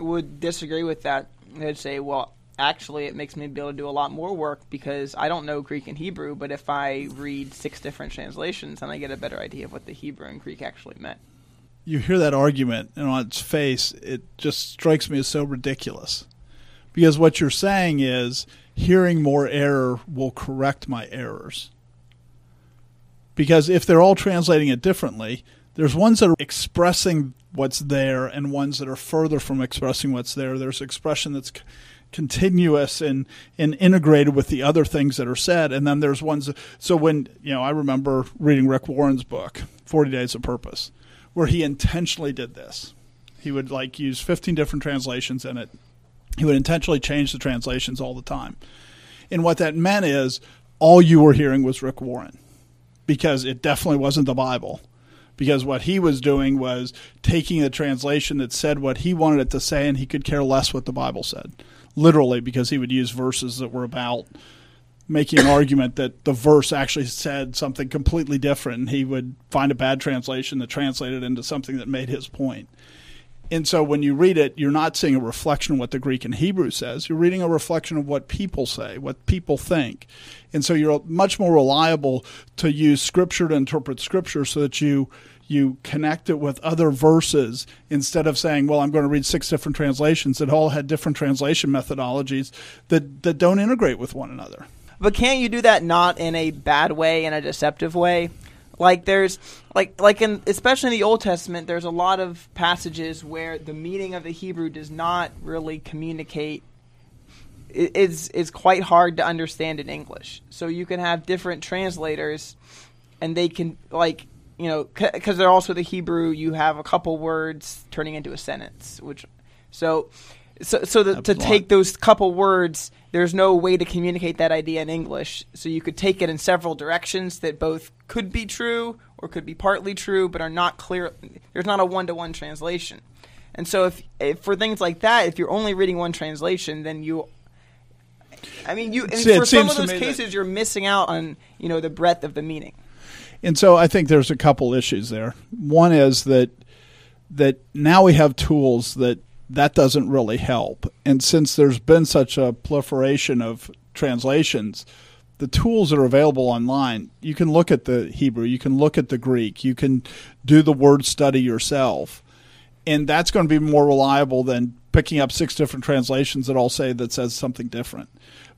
would disagree with that. They'd say, well, actually, it makes me be able to do a lot more work, because I don't know Greek and Hebrew, but if I read 6 different translations, then I get a better idea of what the Hebrew and Greek actually meant. You hear that argument, and on its face, it just strikes me as so ridiculous. Because what you're saying is, hearing more error will correct my errors. Because if they're all translating it differently, there's ones that are expressing what's there and ones that are further from expressing what's there. There's expression that's continuous and integrated with the other things that are said. And then there's ones that, so when, you know, I remember reading Rick Warren's book, 40 Days of Purpose, where he intentionally did this. He would like use 15 different translations in it. He would intentionally change the translations all the time. And what that meant is all you were hearing was Rick Warren, because it definitely wasn't the Bible. Because what he was doing was taking a translation that said what he wanted it to say, and he could care less what the Bible said. Literally, because he would use verses that were about making an argument that the verse actually said something completely different, and he would find a bad translation that translated into something that made his point. And so when you read it, you're not seeing a reflection of what the Greek and Hebrew says. You're reading a reflection of what people say, what people think. And so you're much more reliable to use Scripture to interpret Scripture, so that you connect it with other verses, instead of saying, well, I'm going to read 6 different translations that all had different translation methodologies that don't integrate with one another. But can't you do that not in a bad way, in a deceptive way? Like there's like in especially in the Old Testament, there's a lot of passages where the meaning of the Hebrew does not really communicate. It's quite hard to understand in English. So you can have different translators, and they can, like, you know, because they're also the Hebrew. You have a couple words turning into a sentence, which to take those couple words, there's no way to communicate that idea in English. So you could take it in several directions that both could be true or could be partly true, but are not clear. There's not a one-to-one translation, and so if for things like that, if you're only reading one translation, then you. I mean, for some of those cases, you're missing out on, you know, the breadth of the meaning. And so I think there's a couple issues there. One is that now we have tools that doesn't really help. And since there's been such a proliferation of translations, the tools that are available online, you can look at the Hebrew, you can look at the Greek, you can do the word study yourself. And that's going to be more reliable than picking up 6 different translations that all say that says something different.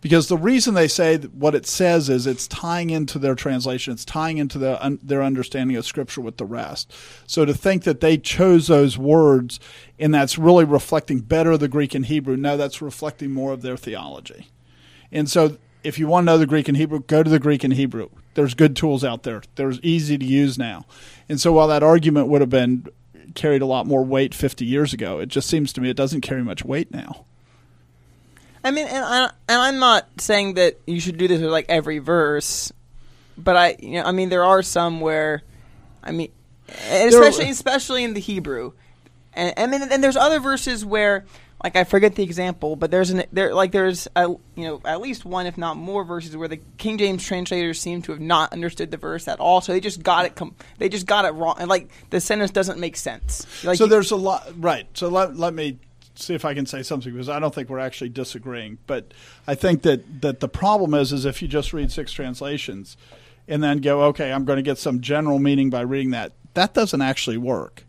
Because the reason they say what it says is it's tying into their translation. It's tying into their understanding of Scripture with the rest. So to think that they chose those words and that's really reflecting better the Greek and Hebrew, no, that's reflecting more of their theology. And so if you want to know the Greek and Hebrew, go to the Greek and Hebrew. There's good tools out there. They're easy to use now. And so while that argument would have been carried a lot more weight 50 years ago, it just seems to me it doesn't carry much weight now. I mean, and I'm not saying that you should do this with like every verse, but I mean, there are some where, I mean, especially in the Hebrew, and there's other verses where, like, I forget the example, but there's at least one, if not more, verses where the King James translators seem to have not understood the verse at all, so they just got it wrong, and like the sentence doesn't make sense. Like, so there's a lot, right? So let me see if I can say something, because I don't think we're actually disagreeing. But I think that the problem is if you just read 6 translations and then go, okay, I'm going to get some general meaning by reading that, that doesn't actually work.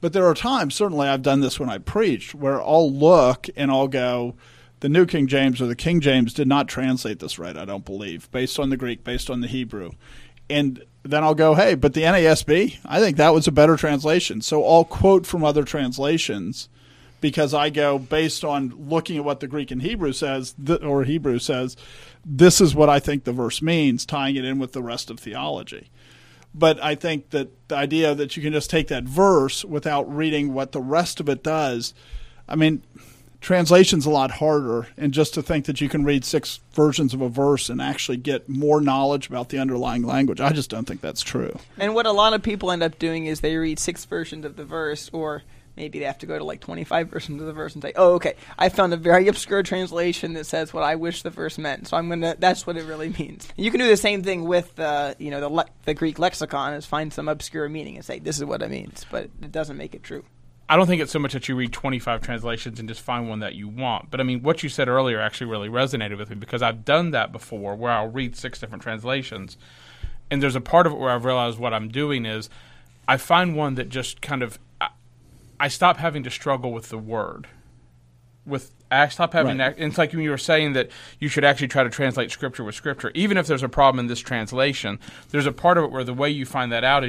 But there are times, certainly I've done this when I preached, where I'll look and I'll go, the New King James or the King James did not translate this right, I don't believe, based on the Greek, based on the Hebrew. And then I'll go, hey, but the NASB, I think that was a better translation. So I'll quote from other translations because I go, based on looking at what the Greek and Hebrew says, or Hebrew says, this is what I think the verse means, tying it in with the rest of theology. But I think that the idea that you can just take that verse without reading what the rest of it does, I mean, translation's a lot harder. And just to think that you can read 6 versions of a verse and actually get more knowledge about the underlying language, I just don't think that's true. And what a lot of people end up doing is they read 6 versions of the verse, or maybe they have to go to like 25 versions of the verse and say, oh, okay, I found a very obscure translation that says what I wish the verse meant, so I'm gonna. That's what it really means. And you can do the same thing with the Greek lexicon, is find some obscure meaning and say, this is what it means, but it doesn't make it true. I don't think it's so much that you read 25 translations and just find one that you want. But, I mean, what you said earlier actually really resonated with me, because I've done that before, where I'll read 6 different translations. And there's a part of it where I've realized what I'm doing is I find one that just kind of – I stop having to struggle with the word. It's like when you were saying that you should actually try to translate Scripture with Scripture. Even if there's a problem in this translation, there's a part of it where the way you find that out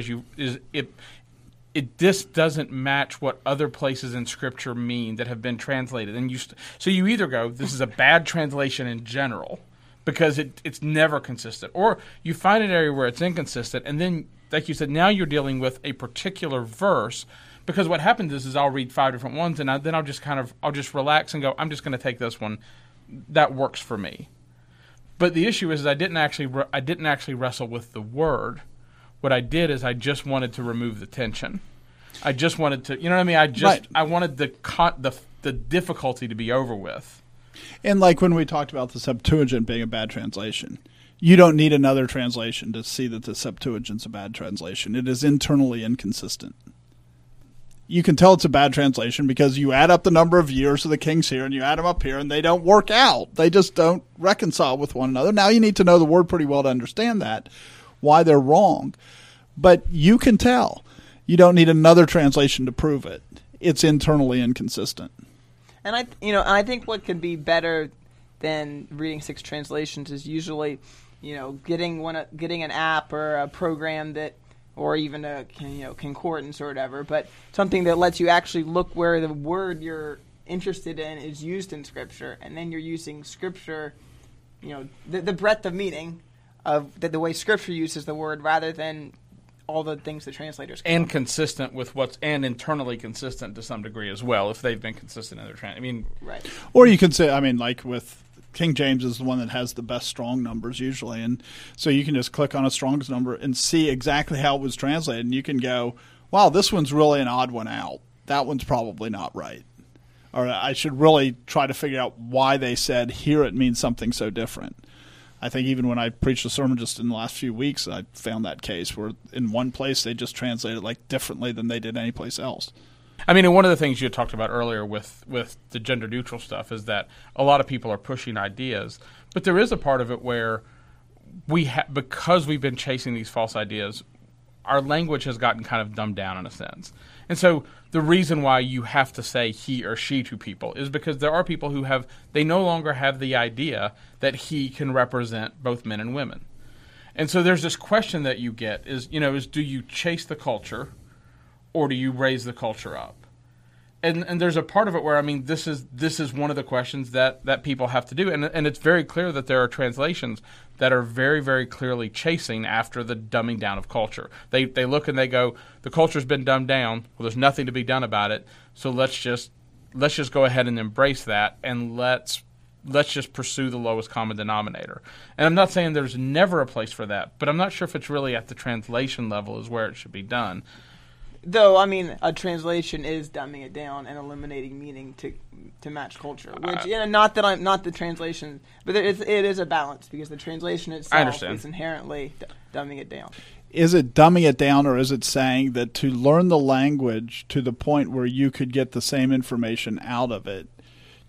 this doesn't match what other places in Scripture mean that have been translated. And so you either go, this is a bad translation in general because it's never consistent, or you find an area where it's inconsistent, and then, like you said, now you're dealing with a particular verse, because what happens is I'll read 5 different ones, and then I'll just relax and go, I'm just going to take this one. That works for me. But the issue is I didn't actually wrestle with the word. What I did is I just wanted to remove the tension. I just wanted to, you know what I mean? I wanted the difficulty to be over with. And like when we talked about the Septuagint being a bad translation, you don't need another translation to see that the Septuagint's a bad translation. It is internally inconsistent. You can tell it's a bad translation because you add up the number of years of the kings here and you add them up here and they don't work out. They just don't reconcile with one another. Now you need to know the word pretty well to understand that, why they're wrong. But you can tell. You don't need another translation to prove it. It's internally inconsistent. And I think what can be better than reading 6 translations is usually, getting an app or a program that, or even a concordance or whatever, but something that lets you actually look where the word you're interested in is used in Scripture, and then you're using Scripture, the breadth of meaning of the way Scripture uses the word, rather than all the things the translators can. And consistent with and internally consistent to some degree as well, if they've been consistent in their right. Or you can say, like with King James is the one that has the best strong numbers usually, and so you can just click on a Strong's number and see exactly how it was translated, and you can go, wow, this one's really an odd one out. That one's probably not right. Or I should really try to figure out why they said here it means something so different. I think even when I preached a sermon just in the last few weeks, I found that case where in one place they just translated it differently than they did any place else. I mean, and one of the things you talked about earlier with the gender-neutral stuff is that a lot of people are pushing ideas, but there is a part of it where because we've been chasing these false ideas, our language has gotten kind of dumbed down in a sense. And so the reason why you have to say he or she to people is because there are people who they no longer have the idea that he can represent both men and women. And so there's this question that you get is do you chase the culture or do you raise the culture up? And there's a part of it where, this is one of the questions that people have to do. And it's very clear that there are translations that are very, very clearly chasing after the dumbing down of culture. They look and they go, the culture's been dumbed down. Well, there's nothing to be done about it. So let's just go ahead and embrace that, and let's just pursue the lowest common denominator. And I'm not saying there's never a place for that, but I'm not sure if it's really at the translation level is where it should be done. Though, a translation is dumbing it down and eliminating meaning to match culture. Which, not the translation, but it is a balance, because the translation itself is inherently dumbing it down. Is it dumbing it down, or is it saying that to learn the language to the point where you could get the same information out of it,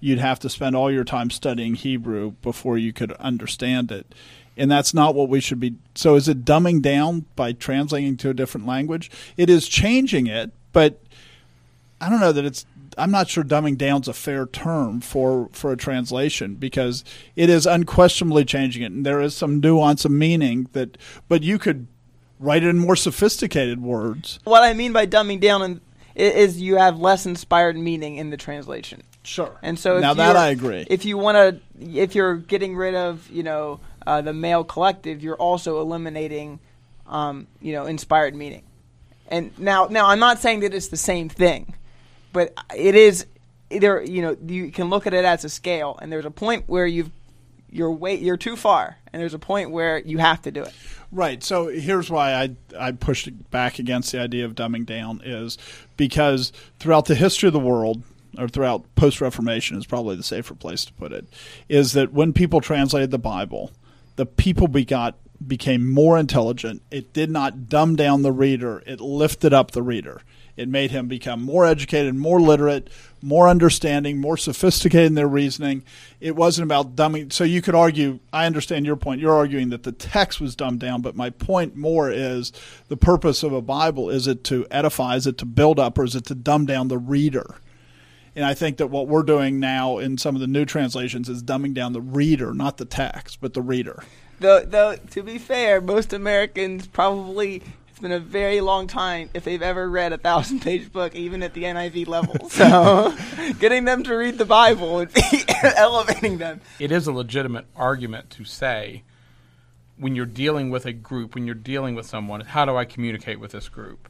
you'd have to spend all your time studying Hebrew before you could understand it? And that's not what we should be. So is it dumbing down by translating to a different language? It is changing it, but I don't know that it's – I'm not sure dumbing down's a fair term for a translation, because it is unquestionably changing it, and there is some nuance of meaning that – but you could write it in more sophisticated words. What I mean by dumbing down is you have less inspired meaning in the translation. Sure. And so now that I agree. If you want to – if you're getting rid of, you know, the male collective, you're also eliminating, you know, inspired meaning. And now I'm not saying that it's the same thing, but it is. There, you know, you can look at it as a scale, and there's a point where you're too far, and there's a point where you have to do it. Right. So here's why I pushed back against the idea of dumbing down, is because throughout the history of the world, or throughout post-Reformation is probably the safer place to put it, is that when people translated the Bible, the people became more intelligent. It did not dumb down the reader. It lifted up the reader. It made him become more educated, more literate, more understanding, more sophisticated in their reasoning. It wasn't about dumbing. So you could argue, I understand your point. You're arguing that the text was dumbed down, but my point more is the purpose of a Bible, is it to edify, is it to build up, or is it to dumb down the reader? And I think that what we're doing now in some of the new translations is dumbing down the reader, not the text, but the reader. Though, to be fair, most Americans probably, it's been a very long time if they've ever read a 1,000-page book, even at the NIV level. So getting them to read the Bible would be elevating them. It is a legitimate argument to say, when you're dealing with a group, when you're dealing with someone, how do I communicate with this group?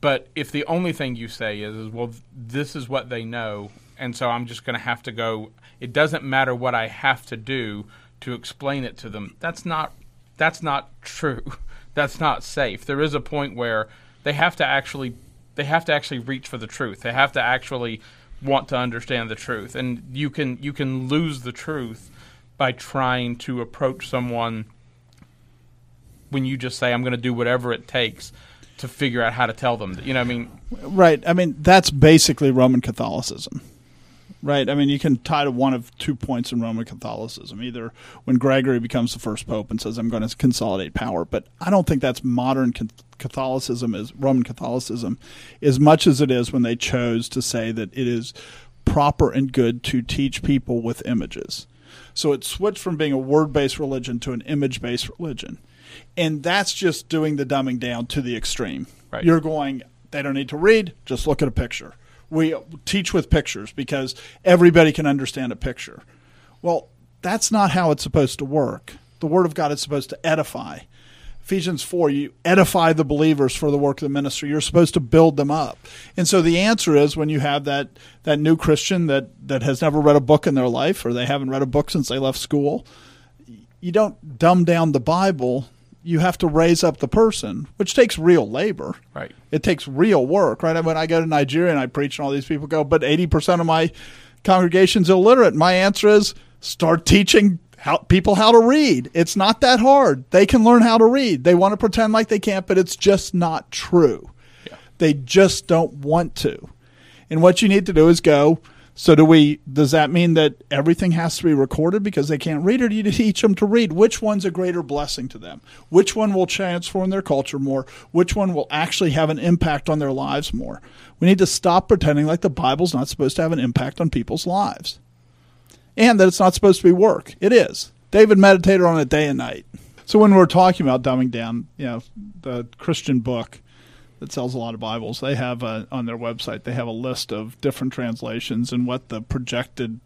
But if the only thing you say is, well, this is what they know, and so I'm just going to have to go, it doesn't matter what I have to do to explain it to them, that's not true. That's not safe. There is a point where they have to actually reach for the truth. They have to actually want to understand the truth. And you can lose the truth by trying to approach someone when you just say, I'm going to do whatever it takes to figure out how to tell them. You know what I mean? Right. I mean, that's basically Roman Catholicism. Right. I mean, you can tie to one of 2 points in Roman Catholicism, either when Gregory becomes the first pope and says, I'm going to consolidate power. But I don't think that's modern Catholicism, is Roman Catholicism, as much as it is when they chose to say that it is proper and good to teach people with images. So it switched from being a word-based religion to an image-based religion. And that's just doing the dumbing down to the extreme. Right. You're going, they don't need to read, just look at a picture. We teach with pictures because everybody can understand a picture. Well, that's not how it's supposed to work. The Word of God is supposed to edify. Ephesians 4, you edify the believers for the work of the ministry. You're supposed to build them up. And so the answer is, when you have that new Christian that has never read a book in their life, or they haven't read a book since they left school, you don't dumb down the Bible. You have to raise up the person, which takes real labor. Right. It takes real work, right? When I go to Nigeria and I preach, and all these people go, but 80% of my congregation's illiterate. My answer is, start teaching people how to read. It's not that hard. They can learn how to read. They want to pretend like they can't, but it's just not true. Yeah. They just don't want to. And what you need to do is go, so does that mean that everything has to be recorded because they can't read, or do you teach them to read? Which one's a greater blessing to them? Which one will transform their culture more? Which one will actually have an impact on their lives more? We need to stop pretending like the Bible's not supposed to have an impact on people's lives, and that it's not supposed to be work. It is. David meditated on it day and night. So when we're talking about dumbing down, you know, the Christian book that sells a lot of Bibles, they have on their website, they have a list of different translations and what the projected,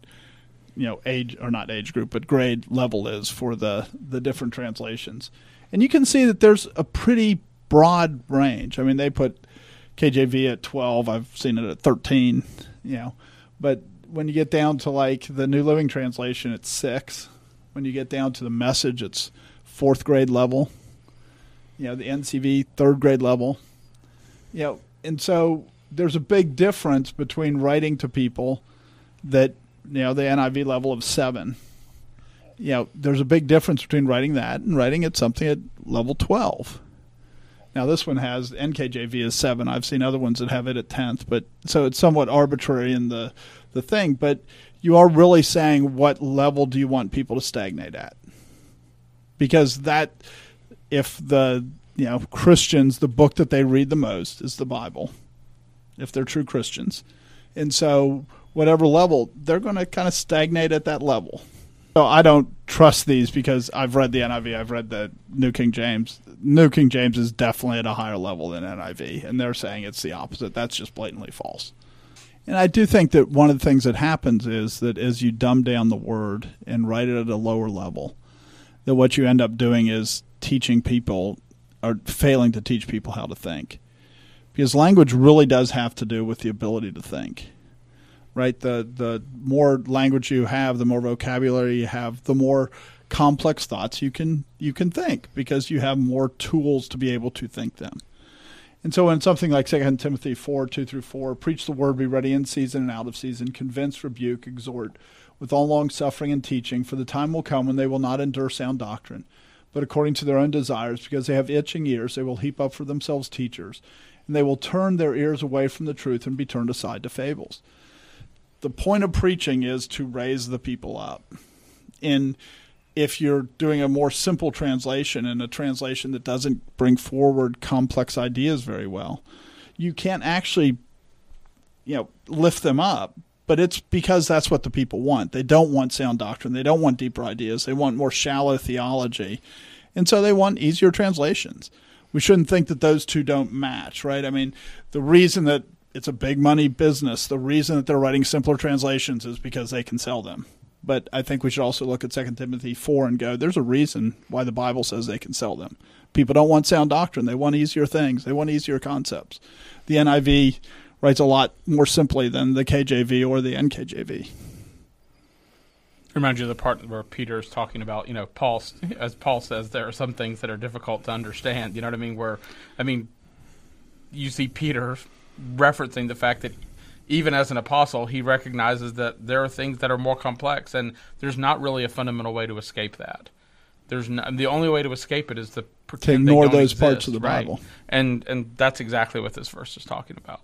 you know, age, or not age group, but grade level is for the different translations. And you can see that there's a pretty broad range. I mean, they put KJV at 12. I've seen it at 13, you know. But when you get down to, like, the New Living Translation, it's 6. When you get down to the Message, it's 4th grade level. You know, the NCV, 3rd grade level. You know, and so there's a big difference between writing to people that, you know, the NIV level of 7. You know, there's a big difference between writing that and writing at something at level 12. Now, this one has NKJV as 7. I've seen other ones that have it at 10th, but so it's somewhat arbitrary in the thing. But you are really saying, what level do you want people to stagnate at? Because that, if the Christians, the book that they read the most is the Bible, if they're true Christians. And so whatever level, they're going to kind of stagnate at that level. So I don't trust these because I've read the NIV, I've read the New King James. New King James is definitely at a higher level than NIV, and they're saying it's the opposite. That's just blatantly false. And I do think that one of the things that happens is that as you dumb down the word and write it at a lower level, that what you end up doing is teaching people or failing to teach people how to think. Because language really does have to do with the ability to think. Right, the more language you have, the more vocabulary you have, the more complex thoughts you can think because you have more tools to be able to think them. And so in something like 2 Timothy 4:2-4, preach the word, be ready in season and out of season, convince, rebuke, exhort, with all long suffering and teaching, for the time will come when they will not endure sound doctrine, but according to their own desires, because they have itching ears, they will heap up for themselves teachers, and they will turn their ears away from the truth and be turned aside to fables. The point of preaching is to raise the people up. And if you're doing a more simple translation and a translation that doesn't bring forward complex ideas very well, you can't actually, lift them up. But it's because that's what the people want. They don't want sound doctrine. They don't want deeper ideas. They want more shallow theology. And so they want easier translations. We shouldn't think that those two don't match, right? I mean, the reason that it's a big money business, the reason that they're writing simpler translations is because they can sell them. But I think we should also look at 2 Timothy 4 and go, there's a reason why the Bible says they can sell them. People don't want sound doctrine. They want easier things. They want easier concepts. The NIV writes a lot more simply than the KJV or the NKJV. Reminds you of the part where Peter's talking about, Paul, as Paul says, there are some things that are difficult to understand. You know what I mean? You see Peter referencing the fact that even as an apostle, he recognizes that there are things that are more complex, and there's not really a fundamental way to escape that. The only way to escape it is to pretend to ignore those parts of the Bible, right? And that's exactly what this verse is talking about.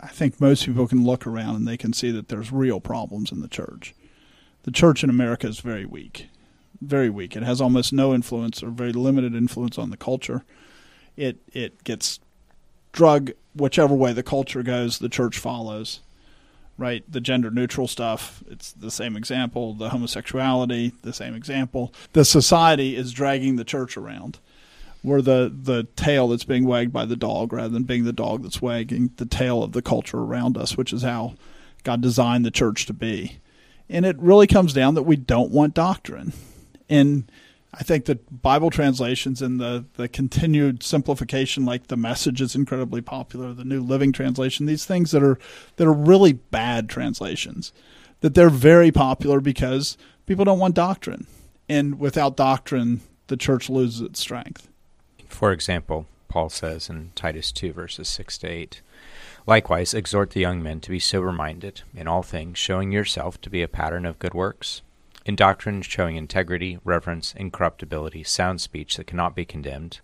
I think most people can look around and they can see that there's real problems in the church. The church in America is very weak, very weak. It has almost no influence or very limited influence on the culture. It gets drug whichever way the culture goes, the church follows, right? The gender-neutral stuff, it's the same example. The homosexuality, the same example. The society is dragging the church around. We're the tail that's being wagged by the dog rather than being the dog that's wagging the tail of the culture around us, which is how God designed the church to be. And it really comes down that we don't want doctrine. And I think that Bible translations and the continued simplification, like The Message is incredibly popular, the New Living Translation, these things that are really bad translations, that they're very popular because people don't want doctrine. And without doctrine, the church loses its strength. For example, Paul says in Titus 2, verses 6-8, "Likewise, exhort the young men to be sober-minded in all things, showing yourself to be a pattern of good works. In doctrine, showing integrity, reverence, incorruptibility, sound speech that cannot be condemned,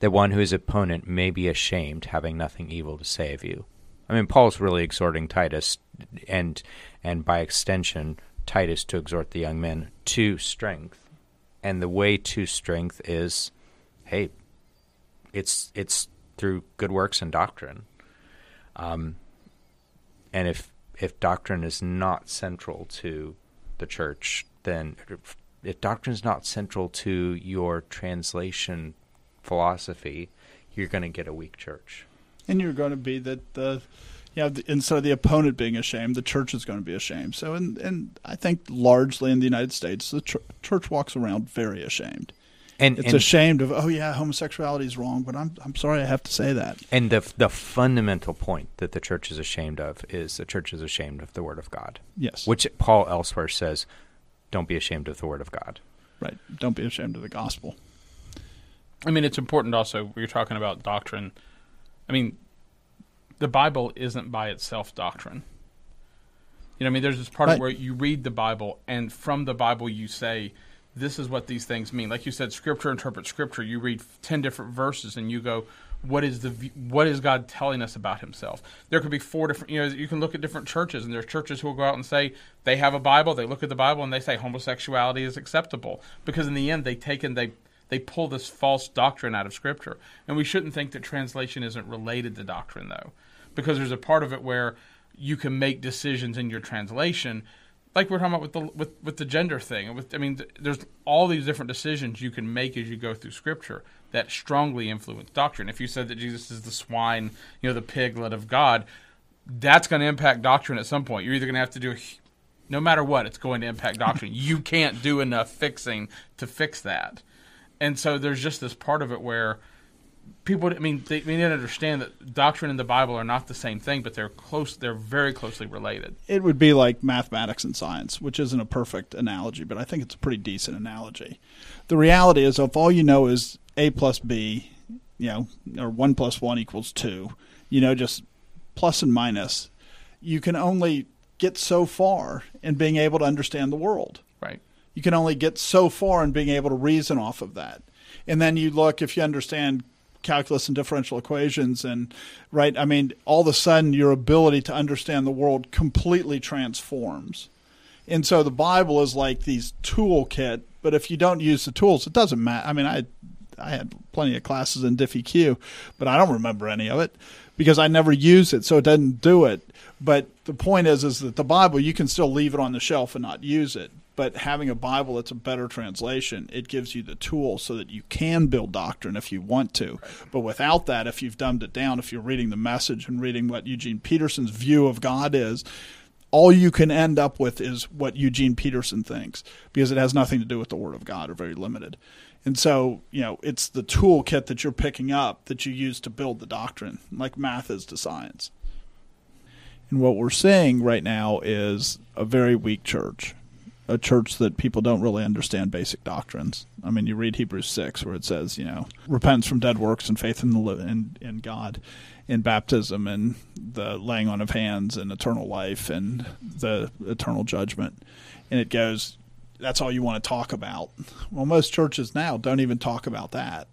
that one who is opponent may be ashamed, having nothing evil to say of you." I mean, Paul's really exhorting Titus, and by extension, Titus, to exhort the young men to strength. And the way to strength is, hey, it's through good works and doctrine. And if doctrine is not central to the church, then if doctrine is not central to your translation philosophy, you're going to get a weak church. And you're going to be instead of the opponent being ashamed, the church is going to be ashamed. So, and I think largely in the United States, the church walks around very ashamed. And it's ashamed of, oh yeah, homosexuality is wrong, but I'm sorry I have to say that. And the fundamental point that the church is ashamed of is the church is ashamed of the Word of God. Yes. Which Paul elsewhere says, don't be ashamed of the Word of God. Right. Don't be ashamed of the gospel. I mean, it's important also, we're talking about doctrine. I mean, the Bible isn't by itself doctrine. You know what I mean? There's this part where you read the Bible, and from the Bible you say, this is what these things mean. Like you said, Scripture interprets Scripture. You read 10 different verses, and you go, what is God telling us about Himself? There could be four different. You can look at different churches, and there's churches who will go out and say they have a Bible. They look at the Bible and they say homosexuality is acceptable because in the end they pull this false doctrine out of Scripture. And we shouldn't think that translation isn't related to doctrine, though. because there's a part of it where you can make decisions in your translation, like we're talking about with the gender thing. There's all these different decisions you can make as you go through Scripture that strongly influence doctrine. If you said that Jesus is the swine, the piglet of God, that's going to impact doctrine at some point. You're either going to have to do, no matter what, it's going to impact doctrine. You can't do enough fixing to fix that. And so there's just this part of it where people, they didn't understand that doctrine and the Bible are not the same thing, but they're close. They're very closely related. It would be like mathematics and science, which isn't a perfect analogy, but I think it's a pretty decent analogy. The reality is, if all you know is A plus B, or 1 plus 1 equals 2, just plus and minus, you can only get so far in being able to understand the world. Right. You can only get so far in being able to reason off of that. And then you look, if you understand calculus and differential equations all of a sudden your ability to understand the world completely transforms. And so the Bible is like these toolkit, but if you don't use the tools, it doesn't matter. I had plenty of classes in DiffyQ, but I don't remember any of it because I never use it, so it doesn't do it. But the point is that the Bible, you can still leave it on the shelf and not use it. But having a Bible that's a better translation, it gives you the tool so that you can build doctrine if you want to. Right. But without that, if you've dumbed it down, if you're reading The Message and reading what Eugene Peterson's view of God is, all you can end up with is what Eugene Peterson thinks, because it has nothing to do with the Word of God, or very limited. And so, it's the toolkit that you're picking up that you use to build the doctrine, like math is to science. And what we're seeing right now is a very weak church. A church that people don't really understand basic doctrines. You read Hebrews 6 where it says, repentance from dead works and faith in God, in baptism and the laying on of hands and eternal life and the eternal judgment. And it goes, that's all you want to talk about. Well, most churches now don't even talk about that.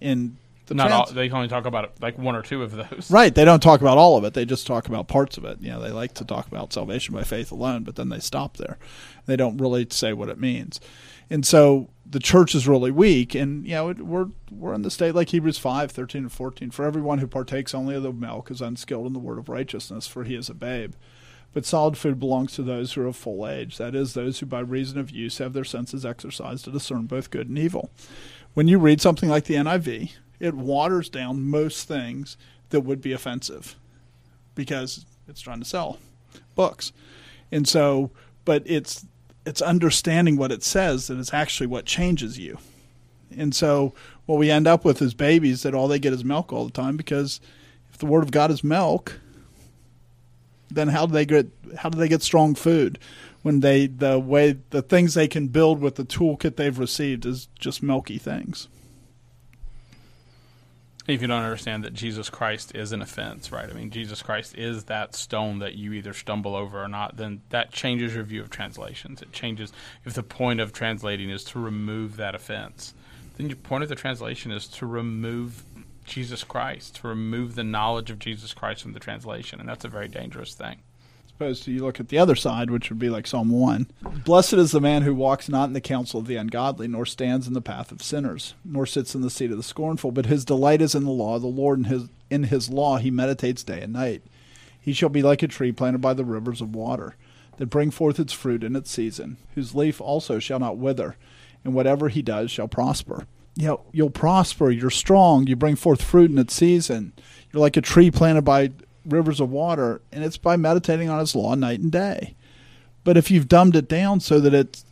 They only talk about like one or two of those. Right. They don't talk about all of it. They just talk about parts of it. They like to talk about salvation by faith alone, but then they stop there. They don't really say what it means. And so the church is really weak. And, we're in the state like Hebrews 5:13-14. For everyone who partakes only of the milk is unskilled in the word of righteousness, for he is a babe. But solid food belongs to those who are of full age, that is, those who by reason of use have their senses exercised to discern both good and evil. When you read something like the NIV, it waters down most things that would be offensive because it's trying to sell books. And so, but it's understanding what it says that is actually what changes you. And so what we end up with is babies that all they get is milk all the time, because if the Word of God is milk, then how do they get strong food when the things they can build with the toolkit they've received is just milky things? If you don't understand that Jesus Christ is an offense, right? Jesus Christ is that stone that you either stumble over or not, then that changes your view of translations. It changes. If the point of translating is to remove that offense, then your point of the translation is to remove Jesus Christ, to remove the knowledge of Jesus Christ from the translation, and that's a very dangerous thing. Opposed to, you look at the other side, which would be like Psalm 1. Blessed is the man who walks not in the counsel of the ungodly, nor stands in the path of sinners, nor sits in the seat of the scornful, but his delight is in the law of the Lord, and in his law he meditates day and night. He shall be like a tree planted by the rivers of water, that bring forth its fruit in its season, whose leaf also shall not wither, and whatever he does shall prosper. You'll prosper, you're strong, you bring forth fruit in its season. You're like a tree planted by rivers of water, and it's by meditating on his law night and day. But if you've dumbed it down so that it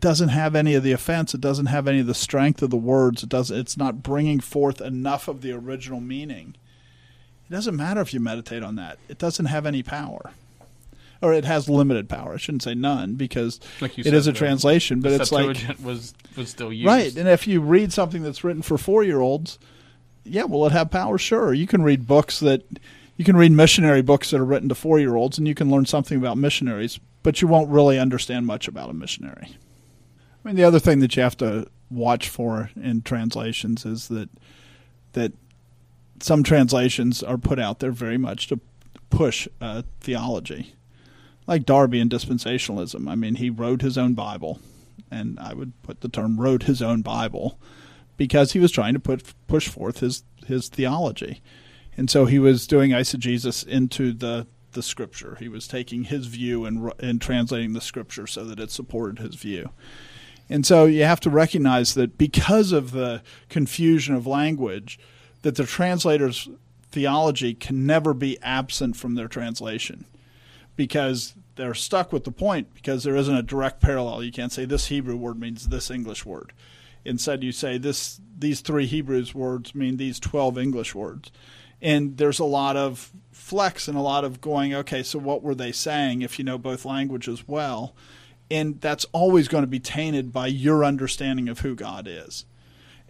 doesn't have any of the offense, it doesn't have any of the strength of the words, it's not bringing forth enough of the original meaning, it doesn't matter if you meditate on that. It doesn't have any power. Or it has limited power. I shouldn't say none, because it is a translation, but it's like... Septuagint was still used. Right, and if you read something that's written for 4-year-olds, will it have power? Sure. You can read books that... You can read missionary books that are written to 4-year-olds, and you can learn something about missionaries, but you won't really understand much about a missionary. The other thing that you have to watch for in translations is that some translations are put out there very much to push theology, like Darby and dispensationalism. He wrote his own Bible, and I would put the term "wrote his own Bible" because he was trying to push forth his theology. And so he was doing eisegesis into the scripture. He was taking his view and translating the scripture so that it supported his view. And so you have to recognize that because of the confusion of language, that the translator's theology can never be absent from their translation, because they're stuck with the point, because there isn't a direct parallel. You can't say this Hebrew word means this English word. Instead, you say these 3 Hebrew words mean these 12 English words. And there's a lot of flex and a lot of going, okay, so what were they saying if you know both languages well? And that's always going to be tainted by your understanding of who God is.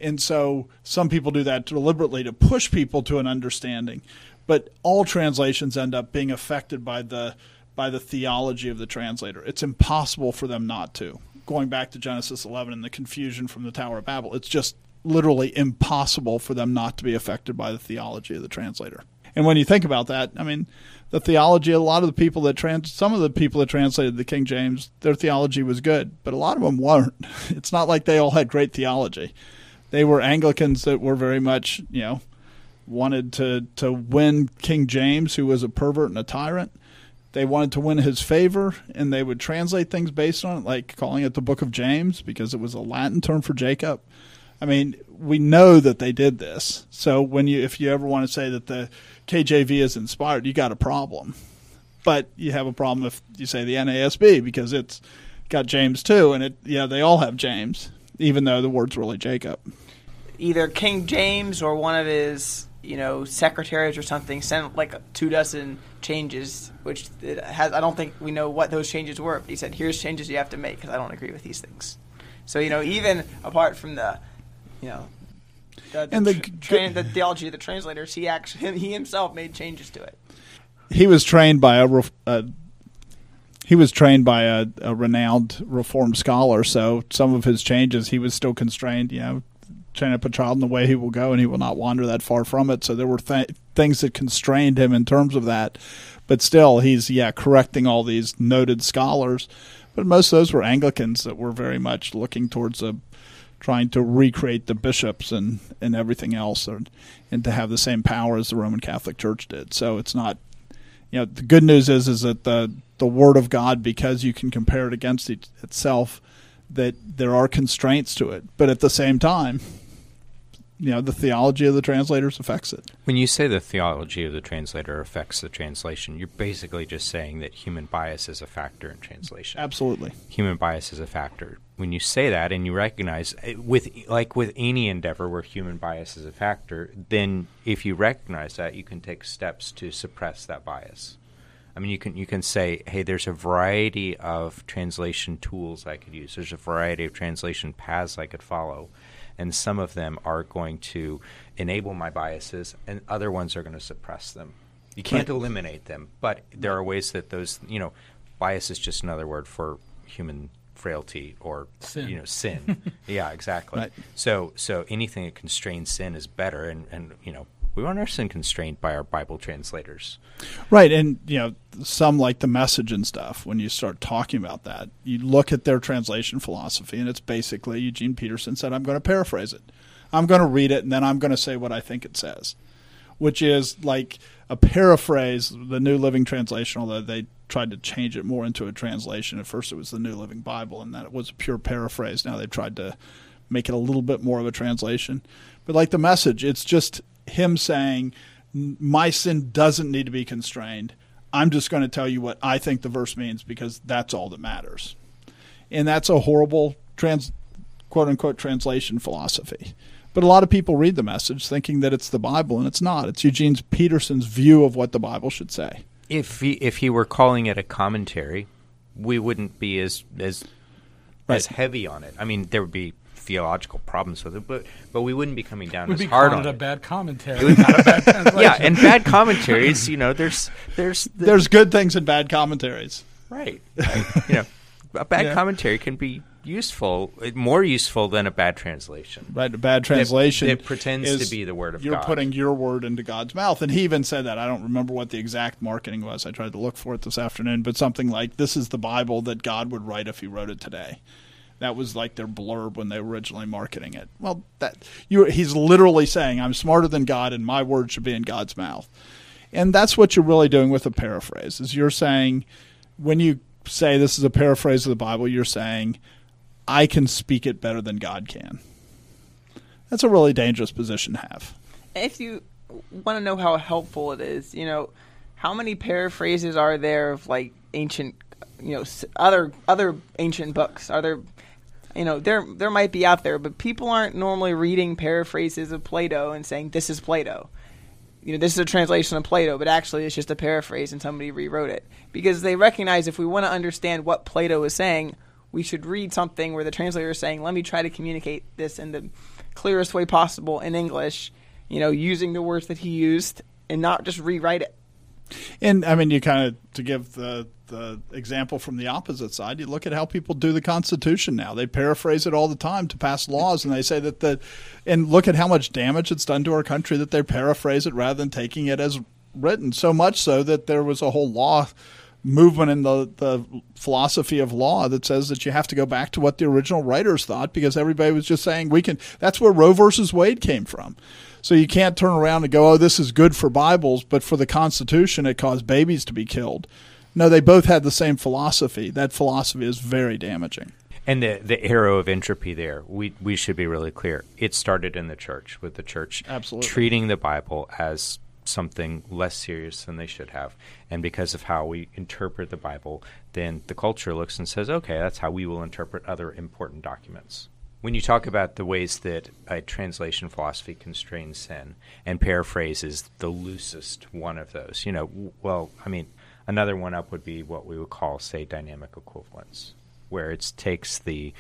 And so some people do that deliberately to push people to an understanding. But all translations end up being affected by the theology of the translator. It's impossible for them not to. Going back to Genesis 11 and the confusion from the Tower of Babel, it's just literally impossible for them not to be affected by the theology of the translator. And when you think about that, I mean, the theology, some of the people that translated the King James, their theology was good, but a lot of them weren't. It's not like they all had great theology. They were Anglicans that were very much, wanted to win King James, who was a pervert and a tyrant. They wanted to win his favor, and they would translate things based on it, like calling it the Book of James because it was a Latin term for Jacob. I mean, we know that they did this. So if you ever want to say that the KJV is inspired, you got a problem. But you have a problem if you say the NASB because it's got James too, and they all have James, even though the word's really Jacob. Either King James or one of his secretaries or something sent like 2 dozen changes, which it has. I don't think we know what those changes were, but he said, here's changes you have to make because I don't agree with these things. So, even apart from the theology of the translators, he himself made changes to it. He was trained by a renowned Reformed scholar, so some of his changes he was still constrained, train up a child in the way he will go, and he will not wander that far from it. So there were things that constrained him in terms of that. But still, he's, correcting all these noted scholars. But most of those were Anglicans that were very much looking towards trying to recreate the bishops and everything else and to have the same power as the Roman Catholic Church did. So it's not the good news is that the Word of God, because you can compare it against itself, that there are constraints to it. But at the same time, the theology of the translators affects it. When you say the theology of the translator affects the translation, you're basically just saying that human bias is a factor in translation. Absolutely. Human bias is a factor. When you say that and you recognize, with any endeavor where human bias is a factor, then if you recognize that, you can take steps to suppress that bias. I mean, you can say, hey, there's a variety of translation tools I could use. There's a variety of translation paths I could follow. And some of them are going to enable my biases, and other ones are going to suppress them. You can't eliminate them, but there are ways that those, bias is just another word for human frailty or sin. Sin. Yeah, exactly. Right. So anything that constrains sin is better, and we want our sin constrained by our Bible translators. Right, and some like The Message and stuff, when you start talking about that, you look at their translation philosophy, and it's basically Eugene Peterson said, I'm going to paraphrase it. I'm going to read it, and then I'm going to say what I think it says, which is like a paraphrase, the New Living Translation, although they tried to change it more into a translation. At first it was the New Living Bible, and then it was a pure paraphrase. Now they've tried to make it a little bit more of a translation. But like The Message, it's just him saying, my sin doesn't need to be constrained. I'm just going to tell you what I think the verse means because that's all that matters. And that's a horrible quote-unquote translation philosophy. But a lot of people read The Message thinking that it's the Bible, and it's not. It's Eugene Peterson's view of what the Bible should say. If he were calling it a commentary, we wouldn't be as heavy on it. I mean, there would be theological problems with it, but we wouldn't be coming down as hard on it. It would be a bad commentary. Yeah, and bad commentaries, there's good things in bad commentaries. Right. A bad commentary can be useful, more useful than a bad translation. Right, a bad translation that pretends to be the word of God. You're putting your word into God's mouth, and he even said that. I don't remember what the exact marketing was. I tried to look for it this afternoon, but something like, this is the Bible that God would write if he wrote it today. That was like their blurb when they were originally marketing it. Well, he's literally saying, I'm smarter than God and my word should be in God's mouth. And that's what you're really doing with a paraphrase, is you're saying, when you say this is a paraphrase of the Bible, you're saying, I can speak it better than God can. That's a really dangerous position to have. If you want to know how helpful it is, how many paraphrases are there of like ancient, other ancient books? Are there, there might be out there, but people aren't normally reading paraphrases of Plato and saying, this is Plato. This is a translation of Plato, but actually it's just a paraphrase and somebody rewrote it. Because they recognize if we want to understand what Plato is saying, we should read something where the translator is saying, let me try to communicate this in the clearest way possible in English, using the words that he used and not just rewrite it. And, you kind of, to give the example from the opposite side, you look at how people do the Constitution now. They paraphrase it all the time to pass laws, and they say that and look at how much damage it's done to our country that they paraphrase it rather than taking it as written, so much so that there was a whole law movement in the philosophy of law that says that you have to go back to what the original writers thought, because everybody was just saying that's where Roe versus Wade came from. So you can't turn around and go, oh, this is good for Bibles, but for the Constitution, it caused babies to be killed. No, they both had the same philosophy. That philosophy is very damaging. And the arrow of entropy there, we should be really clear. It started in the church, with the church absolutely treating the Bible as something less serious than they should have. And because of how we interpret the Bible, then the culture looks and says, okay, that's how we will interpret other important documents. When you talk about the ways that a translation philosophy constrains sin, and paraphrase is the loosest one of those, another one up would be what we would call, say, dynamic equivalence, where it takes the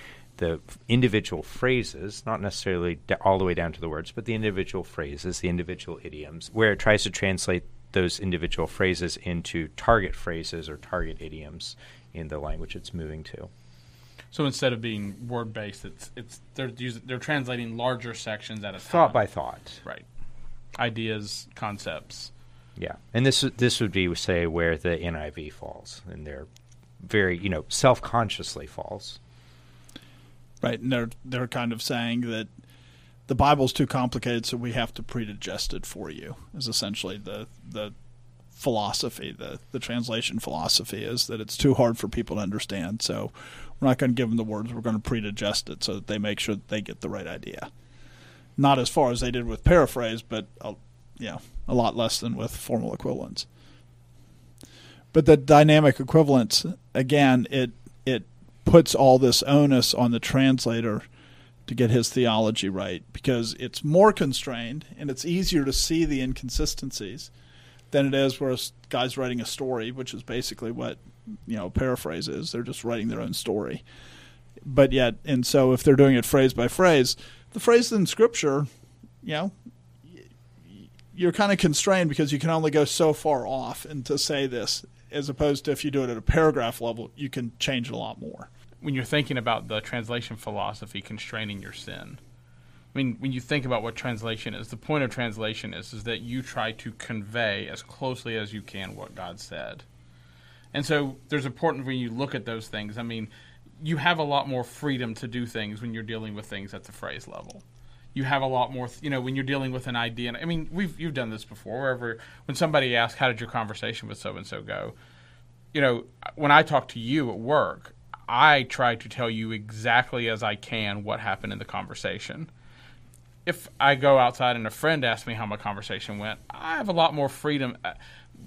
individual phrases, not necessarily all the way down to the words, but the individual phrases, the individual idioms, where it tries to translate those individual phrases into target phrases or target idioms in the language it's moving to. So instead of being word-based, they're translating larger sections at a time. Thought by thought. Right. Ideas, concepts. Yeah. And this would be, say, where the NIV falls, and they're very, self-consciously falls. Right. And they're kind of saying that the Bible's too complicated, so we have to predigest it for you, is essentially the philosophy. The translation philosophy is that it's too hard for people to understand, so we're not going to give them the words. We're going to predigest it so that they make sure that they get the right idea. Not as far as they did with paraphrase, but a lot less than with formal equivalence. But the dynamic equivalence, again, it puts all this onus on the translator to get his theology right, because it's more constrained and it's easier to see the inconsistencies than it is where a guy's writing a story, which is basically what paraphrase is. They're just writing their own story. But yet, and so if they're doing it phrase by phrase, the phrase in Scripture, you're kind of constrained because you can only go so far off and to say this, as opposed to if you do it at a paragraph level, you can change it a lot more. When you're thinking about the translation philosophy constraining your sin, when you think about what translation is, the point of translation is that you try to convey as closely as you can what God said. And so there's important when you look at those things. You have a lot more freedom to do things when you're dealing with things at the phrase level. You have a lot more, when you're dealing with an idea. And you've done this before. Wherever, when somebody asks, how did your conversation with so-and-so go? When I talk to you at work, I try to tell you exactly as I can what happened in the conversation. If I go outside and a friend asks me how my conversation went, I have a lot more freedom.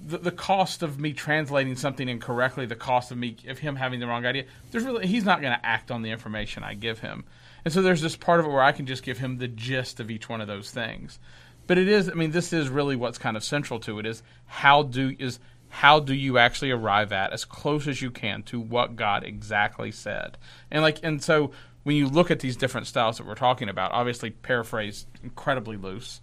The cost of me translating something incorrectly, the cost of me of him having the wrong idea, he's not going to act on the information I give him. And so there's this part of it where I can just give him the gist of each one of those things. But it is, this is really what's kind of central to it, is how do you actually arrive at as close as you can to what God exactly said. And so when you look at these different styles that we're talking about, obviously paraphrase incredibly loose.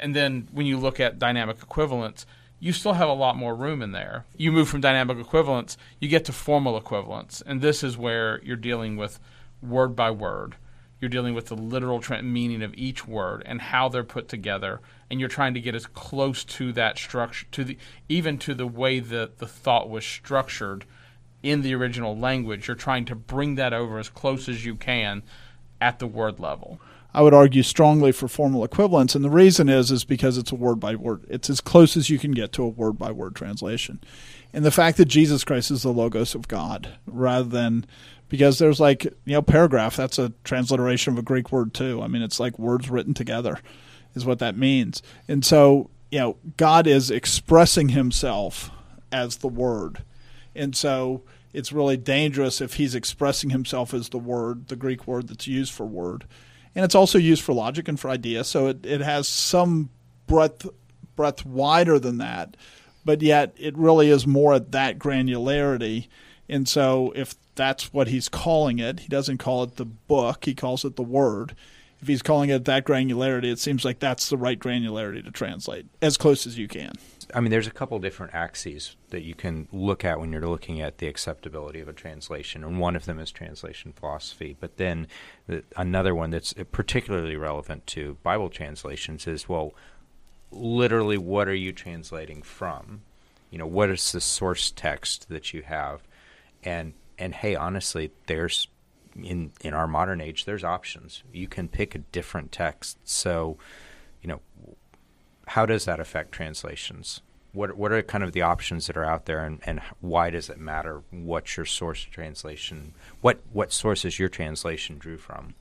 And then when you look at dynamic equivalence, you still have a lot more room in there. You move from dynamic equivalence, you get to formal equivalence. And this is where you're dealing with word by word. You're dealing with the literal meaning of each word and how they're put together. And you're trying to get as close to that structure, even to the way that the thought was structured in the original language. You're trying to bring that over as close as you can at the word level. I would argue strongly for formal equivalence, and the reason is because it's a word-by-word. It's as close as you can get to a word-by-word translation. And the fact that Jesus Christ is the Logos of God rather than – because there's like, you know, paragraph, that's a transliteration of a Greek word too. I mean, it's like words written together is what that means. And so, you know, God is expressing himself as the word. And so it's really dangerous if he's expressing himself as the word, the Greek word that's used for word. And it's also used for logic and for idea, so it has some breadth wider than that, but yet it really is more at that granularity. And so if that's what he's calling it, he doesn't call it the book, he calls it the word. If he's calling it that granularity, it seems like that's the right granularity to translate, as close as you can. I mean, there's a couple different axes that you can look at when you're looking at the acceptability of a translation, and one of them is translation philosophy. But then another one that's particularly relevant to Bible translations is, well, literally, what are you translating from? You know, what is the source text that you have? And hey, honestly, there's in our modern age, there's options. You can pick a different text. So, you know, how does that affect translations? What are kind of the options that are out there, and why does it matter what your source translation, what sources your translation drew from?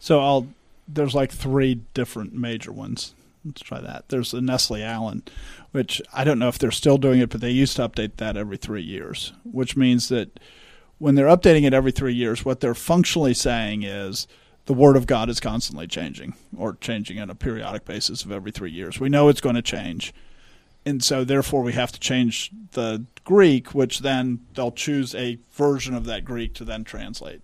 So there's like three different major ones. Let's try that. There's the Nestle-Aland, which I don't know if they're still doing it, but they used to update that every 3 years, which means that when they're updating it every 3 years, what they're functionally saying is, the Word of God is constantly changing, or changing on a periodic basis of every 3 years. We know it's going to change. And so therefore we have to change the Greek, which then they'll choose a version of that Greek to then translate.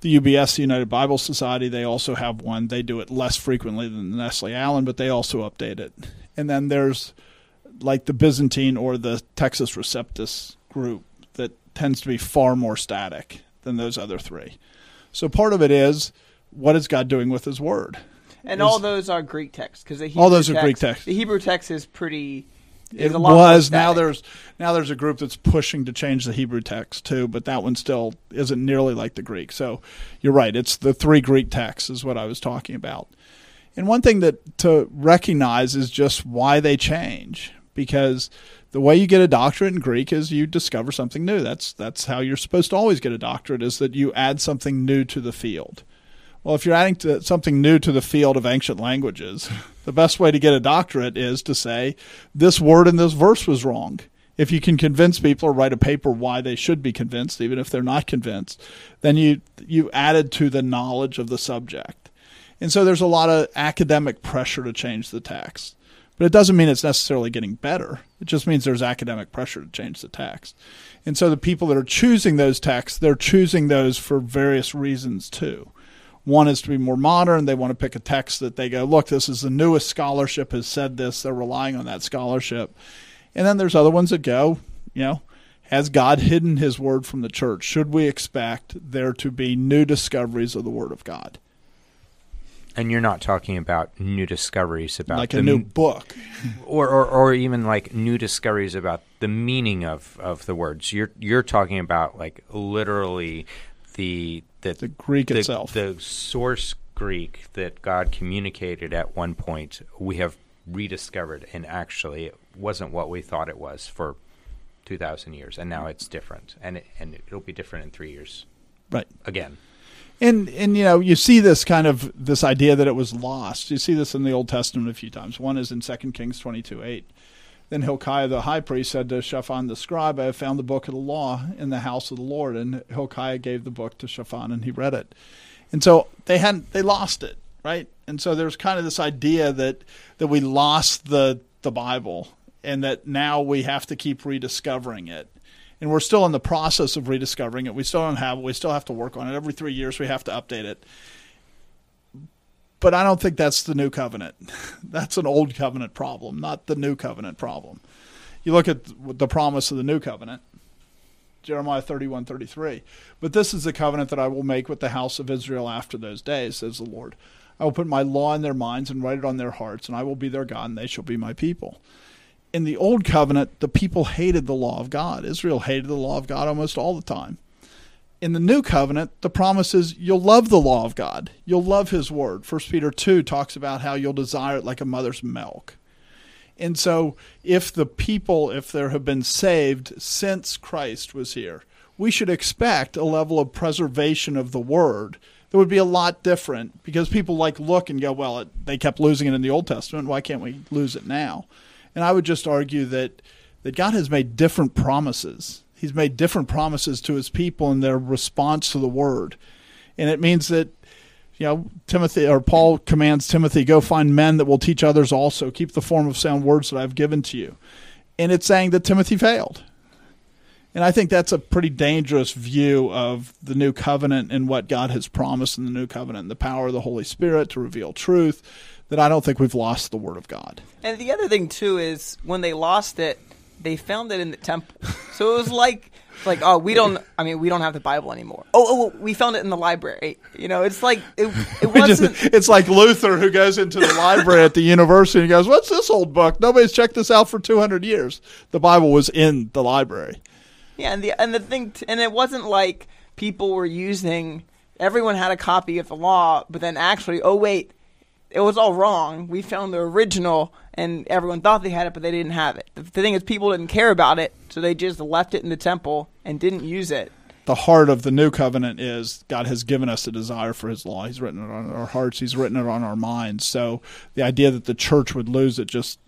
The UBS, the United Bible Society, they also have one. They do it less frequently than the Nestle-Aland, but they also update it. And then there's like the Byzantine or the Textus Receptus group that tends to be far more static than those other three. So part of it is, what is God doing with his word? And all those are Greek texts, because the Hebrew text is pretty. It was. Now there's a group that's pushing to change the Hebrew text too, but that one still isn't nearly like the Greek. So you're right. It's the three Greek texts is what I was talking about. And one thing that to recognize is just why they change, because the way you get a doctorate in Greek is you discover something new. That's how you're supposed to always get a doctorate, is that you add something new to the field. Well, if you're adding something new to the field of ancient languages, the best way to get a doctorate is to say, this word in this verse was wrong. If you can convince people or write a paper why they should be convinced, even if they're not convinced, then you added to the knowledge of the subject. And so there's a lot of academic pressure to change the text. But it doesn't mean it's necessarily getting better. It just means there's academic pressure to change the text. And so the people that are choosing those texts, they're choosing those for various reasons too. One is to be more modern. They want to pick a text that they go, look, this is the newest scholarship has said this. They're relying on that scholarship. And then there's other ones that go, you know, has God hidden his word from the church? Should we expect there to be new discoveries of the word of God? And you're not talking about new discoveries about like a new book, or even like new discoveries about the meaning of the words. You're talking about like literally the Greek itself, the source Greek that God communicated at one point. We have rediscovered, and actually, it wasn't what we thought it was for 2,000 years, and now it's different, and it'll be different in 3 years, right? Again. And you know, you see this kind of this idea that it was lost. You see this in the Old Testament a few times. One is in 2 Kings 22:8. Then Hilkiah the high priest said to Shaphan the scribe, I have found the book of the law in the house of the Lord. And Hilkiah gave the book to Shaphan, and he read it. And so they lost it, right? And so there's kind of this idea that we lost the Bible, and that now we have to keep rediscovering it. And we're still in the process of rediscovering it. We still don't have it. We still have to work on it. Every 3 years we have to update it. But I don't think that's the new covenant. That's an old covenant problem, not the new covenant problem. You look at the promise of the new covenant, Jeremiah 31:33. But this is the covenant that I will make with the house of Israel after those days, says the Lord. I will put my law in their minds and write it on their hearts, and I will be their God, and they shall be my people. in the Old Covenant, the people hated the law of God. Israel hated the law of God almost all the time. In the New Covenant, the promise is you'll love the law of God. You'll love his word. 1 Peter 2 talks about how you'll desire it like a mother's milk. And so if the people, if there have been saved since Christ was here, we should expect a level of preservation of the word that would be a lot different, because people like look and go, well, they kept losing it in the Old Testament. Why can't we lose it now? And I would just argue that God has made different promises. He's made different promises to his people in their response to the word. And it means that, you know, Timothy, or Paul commands Timothy, go find men that will teach others also. Keep the form of sound words that I've given to you. And it's saying that Timothy failed. And I think that's a pretty dangerous view of the new covenant and what God has promised in the new covenant, and the power of the Holy Spirit to reveal truth, that I don't think we've lost the word of God. And the other thing, too, is when they lost it, they found it in the temple. So it was like, oh, we don't have the Bible anymore. Oh, we found it in the library. You know, it's like, it wasn't. It's like Luther who goes into the library at the university and goes, what's this old book? Nobody's checked this out for 200 years. The Bible was in the library. Yeah. And it wasn't like people were using, everyone had a copy of the law, but then actually, oh, wait, it was all wrong. We found the original, and everyone thought they had it, but they didn't have it. The thing is, people didn't care about it, so they just left it in the temple and didn't use it. The heart of the new covenant is God has given us a desire for his law. He's written it on our hearts. He's written it on our minds. So the idea that the church would lose it, just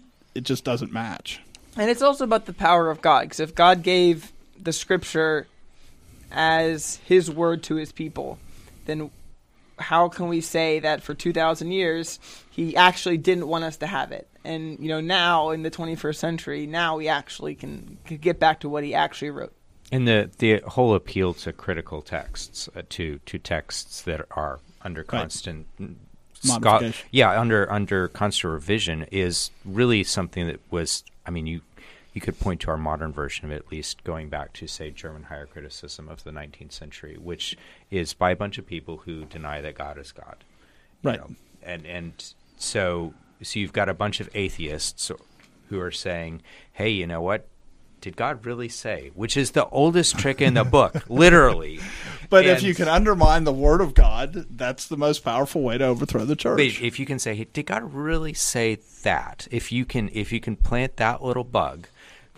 doesn't match. And it's also about the power of God, because if God gave the scripture as his word to his people, then how can we say that for 2,000 years he actually didn't want us to have it? And, you know, now in the 21st century, now we actually can get back to what he actually wrote. And the whole appeal to critical texts, to texts that are under constant constant revision, is really something that was, I mean, you could point to our modern version of it, at least going back to, say, German higher criticism of the 19th century, which is by a bunch of people who deny that God is God. Right. You know? And so you've got a bunch of atheists who are saying, hey, you know what? Did God really say? Which is the oldest trick in the book, literally. But if you can undermine the word of God, that's the most powerful way to overthrow the church. But if you can say, hey, did God really say that? If you can plant that little bug,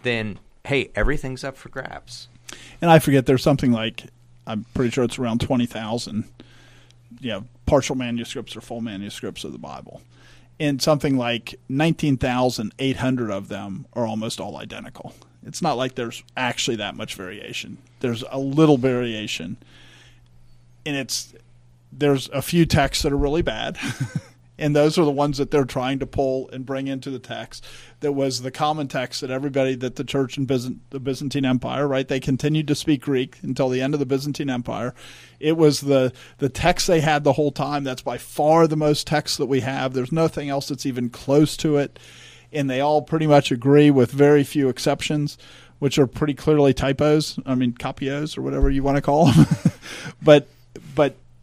then, hey, everything's up for grabs. And I forget, there's something like, I'm pretty sure it's around 20,000, you know, partial manuscripts or full manuscripts of the Bible. And something like 19,800 of them are almost all identical. It's not like there's actually that much variation. There's a little variation. And there's a few texts that are really bad. And those are the ones that they're trying to pull and bring into the text. That was the common text that everybody, that the church in the Byzantine Empire, right? They continued to speak Greek until the end of the Byzantine Empire. It was the text they had the whole time. That's by far the most text that we have. There's nothing else that's even close to it. And they all pretty much agree with very few exceptions, which are pretty clearly typos. I mean, copios or whatever you want to call them. But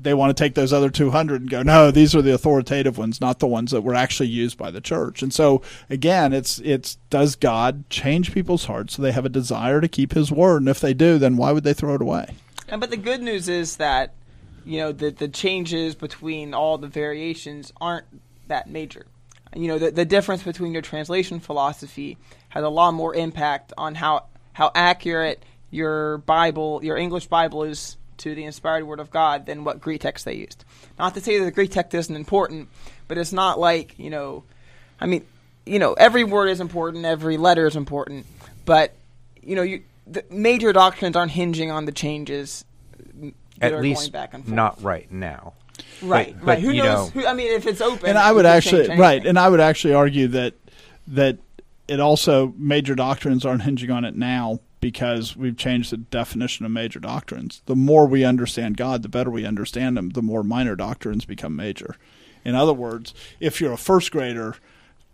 they want to take those other 200 and go, no, these are the authoritative ones, not the ones that were actually used by the church. And so, again, it's does God change people's hearts so they have a desire to keep his word? And if they do, then why would they throw it away? But the good news is that, you know, the changes between all the variations aren't that major. You know, the difference between your translation philosophy has a lot more impact on how accurate your Bible, your English Bible is to the inspired word of God than what Greek text they used. Not to say that the Greek text isn't important, but it's not like, you know, I mean, you know, every word is important, every letter is important, but, you know, the major doctrines aren't hinging on the changes that are going back and forth. At least not right now. Right, but, who knows? I mean, if it's open, and I would actually, right, and I would actually argue that it also, major doctrines aren't hinging on it now because we've changed the definition of major doctrines. The more we understand God, the better we understand him. The more minor doctrines become major. In other words, if you're a first grader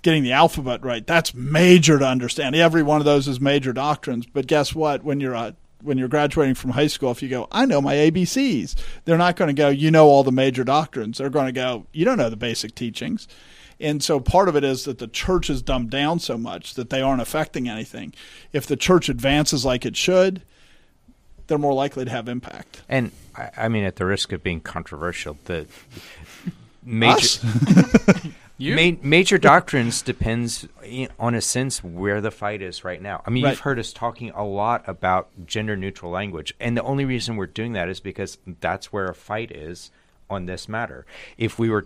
getting the alphabet right, that's major to understand. Every one of those is major doctrines. But guess what? When you're graduating from high school, if you go, I know my ABCs, they're not going to go, you know all the major doctrines. They're going to go, you don't know the basic teachings. And so part of it is that the church is dumbed down so much that they aren't affecting anything. If the church advances like it should, they're more likely to have impact. And I mean, at the risk of being controversial, the major major doctrines depends on, a sense, where the fight is right now. I mean, right. You've heard us talking a lot about gender-neutral language, and the only reason we're doing that is because that's where a fight is on this matter. If we were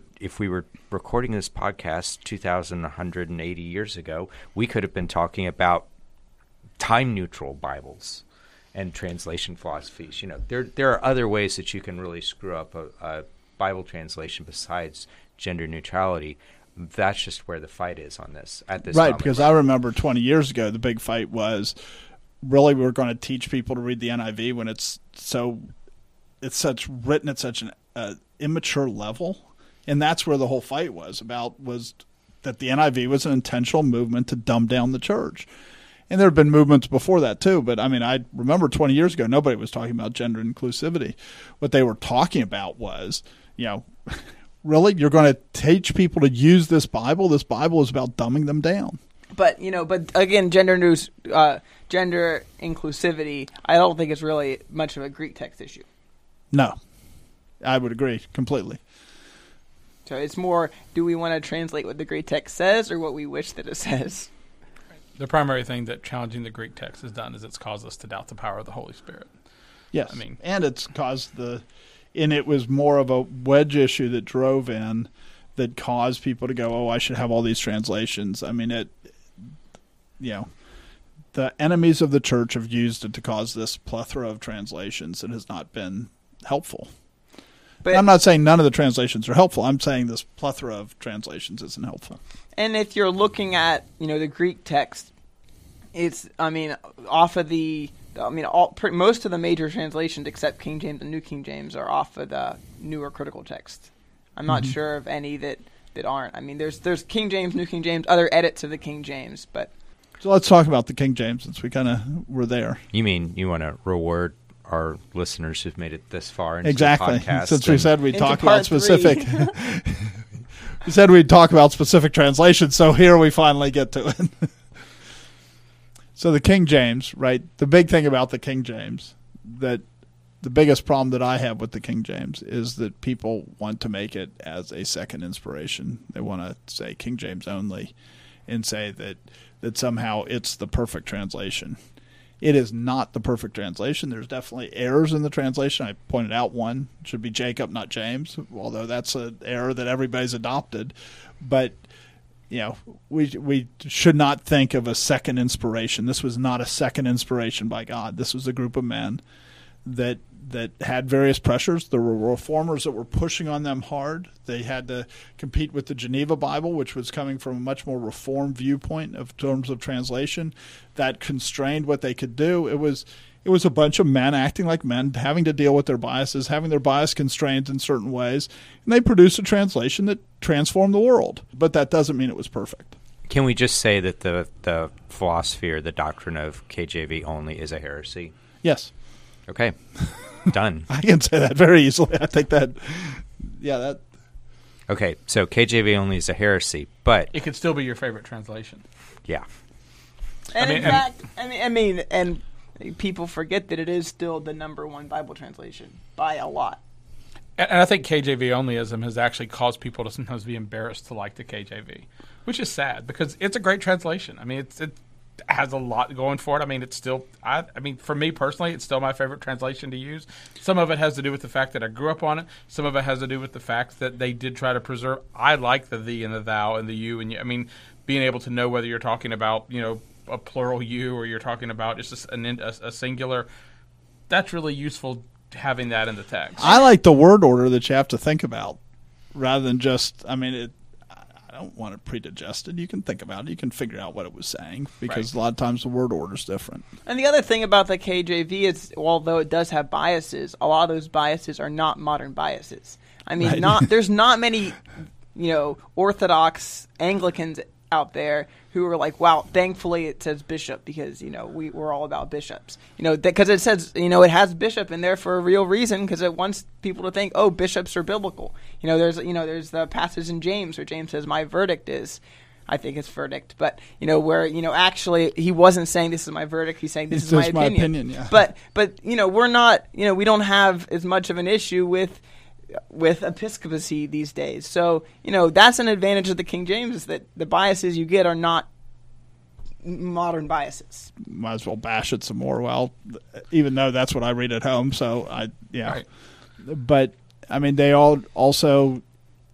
recording this podcast 2,180 years ago, we could have been talking about time-neutral Bibles and translation philosophies. You know, there are other ways that you can really screw up a Bible translation besides gender neutrality. That's just where the fight is on this at this moment. Right, because I remember 20 years ago the big fight was, really, we're going to teach people to read the NIV when it's written at such an immature level, and that's where the whole fight was that the NIV was an intentional movement to dumb down the church. And there have been movements before that too, but I mean, I remember 20 years ago, nobody was talking about gender inclusivity. What they were talking about was, you know, really, you're going to teach people to use this Bible? This Bible is about dumbing them down. But, you know, again, gender inclusivity, I don't think it's really much of a Greek text issue. No, I would agree completely. So it's more, do we want to translate what the Greek text says or what we wish that it says? The primary thing that challenging the Greek text has done is it's caused us to doubt the power of the Holy Spirit. Yes, I mean, and it's caused and it was more of a wedge issue that drove in, that caused people to go, oh, I should have all these translations. I mean, you know, the enemies of the church have used it to cause this plethora of translations, and has not been helpful. But I'm not saying none of the translations are helpful. I'm saying this plethora of translations isn't helpful. And if you're looking at, you know, the Greek text, it's, I mean, off of the, I mean, most of the major translations except King James and New King James are off of the newer critical text. I'm not sure of any that aren't. I mean, there's King James, New King James, other edits of the King James, but. So let's talk about the King James since we kind of were there. You mean you want to reword our listeners who've made it this far into the podcast? Since we said we'd talk about specific we said we'd talk about specific translations, so here we finally get to it. So the King James, right? The big thing about the King James, that the biggest problem that I have with the King James is that people want to make it as a second inspiration. They want to say King James only and say that somehow it's the perfect translation. It is not the perfect translation. There's definitely errors in the translation. I pointed out one. It should be Jacob, not James, although that's an error that everybody's adopted. But, you know, we should not think of a second inspiration. This was not a second inspiration by God. This was a group of men that had various pressures. There were reformers that were pushing on them hard. They had to compete with the Geneva Bible, which was coming from a much more reformed viewpoint of terms of translation. That constrained what they could do. It was a bunch of men acting like men, having to deal with their biases, having their bias constrained in certain ways, and they produced a translation that transformed the world. But that doesn't mean it was perfect. Can we just say that the philosophy or the doctrine of KJV only is a heresy? Yes. Okay. Done. I can say that very easily. I think that, yeah, that. Okay, so KJV only is a heresy, but it could still be your favorite translation. Yeah. And in fact, people forget that it is still the number one Bible translation by a lot. And I think KJV onlyism has actually caused people to sometimes be embarrassed to like the KJV, which is sad because it's a great translation. I mean, it has a lot going for it. I mean, it's still, I mean, for me personally, it's still my favorite translation to use. Some of it has to do with the fact that I grew up on it. Some of it has to do with the fact that they did try to preserve. I like the thee and the thou and the you and you. I mean, being able to know whether you're talking about, you know, a plural you or you're talking about just a singular. That's really useful, having that in the text. I like the word order that you have to think about rather than just, I mean, I don't want it predigested. You can think about it. You can figure out what it was saying, because right. A lot of times the word order is different. And the other thing about the KJV is, although it does have biases, a lot of those biases are not modern biases. I mean, right. There's not many, you know, Orthodox Anglicans out there who are like, wow, thankfully it says bishop, because, you know, we're all about bishops. You know, because it says, you know, it has bishop in there for a real reason, because it wants people to think, oh, bishops are biblical. You know, there's the passage in James where James says, my verdict is, I think it's verdict, but, you know, where, you know, actually he wasn't saying this is my verdict. He's saying this is my opinion. Yeah. But, you know, we're not, you know, we don't have as much of an issue with episcopacy these days. So, you know, that's an advantage of the King James, is that the biases you get are not modern biases. Might as well bash it some more. Well, even though that's what I read at home. So yeah, right. But I mean, they all also,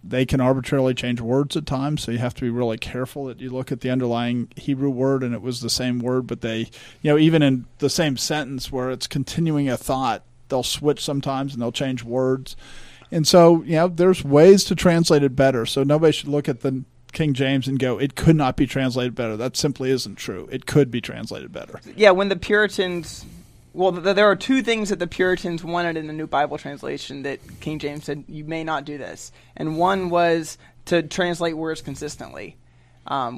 they can arbitrarily change words at times. So you have to be really careful that you look at the underlying Hebrew word and it was the same word, but they, you know, even in the same sentence where it's continuing a thought, they'll switch sometimes and they'll change words. And so, you know, there's ways to translate it better. So nobody should look at the King James and go, it could not be translated better. That simply isn't true. It could be translated better. Yeah, when the Puritans – well, there are two things that the Puritans wanted in the New Bible Translation that King James said, you may not do this. And one was to translate words consistently,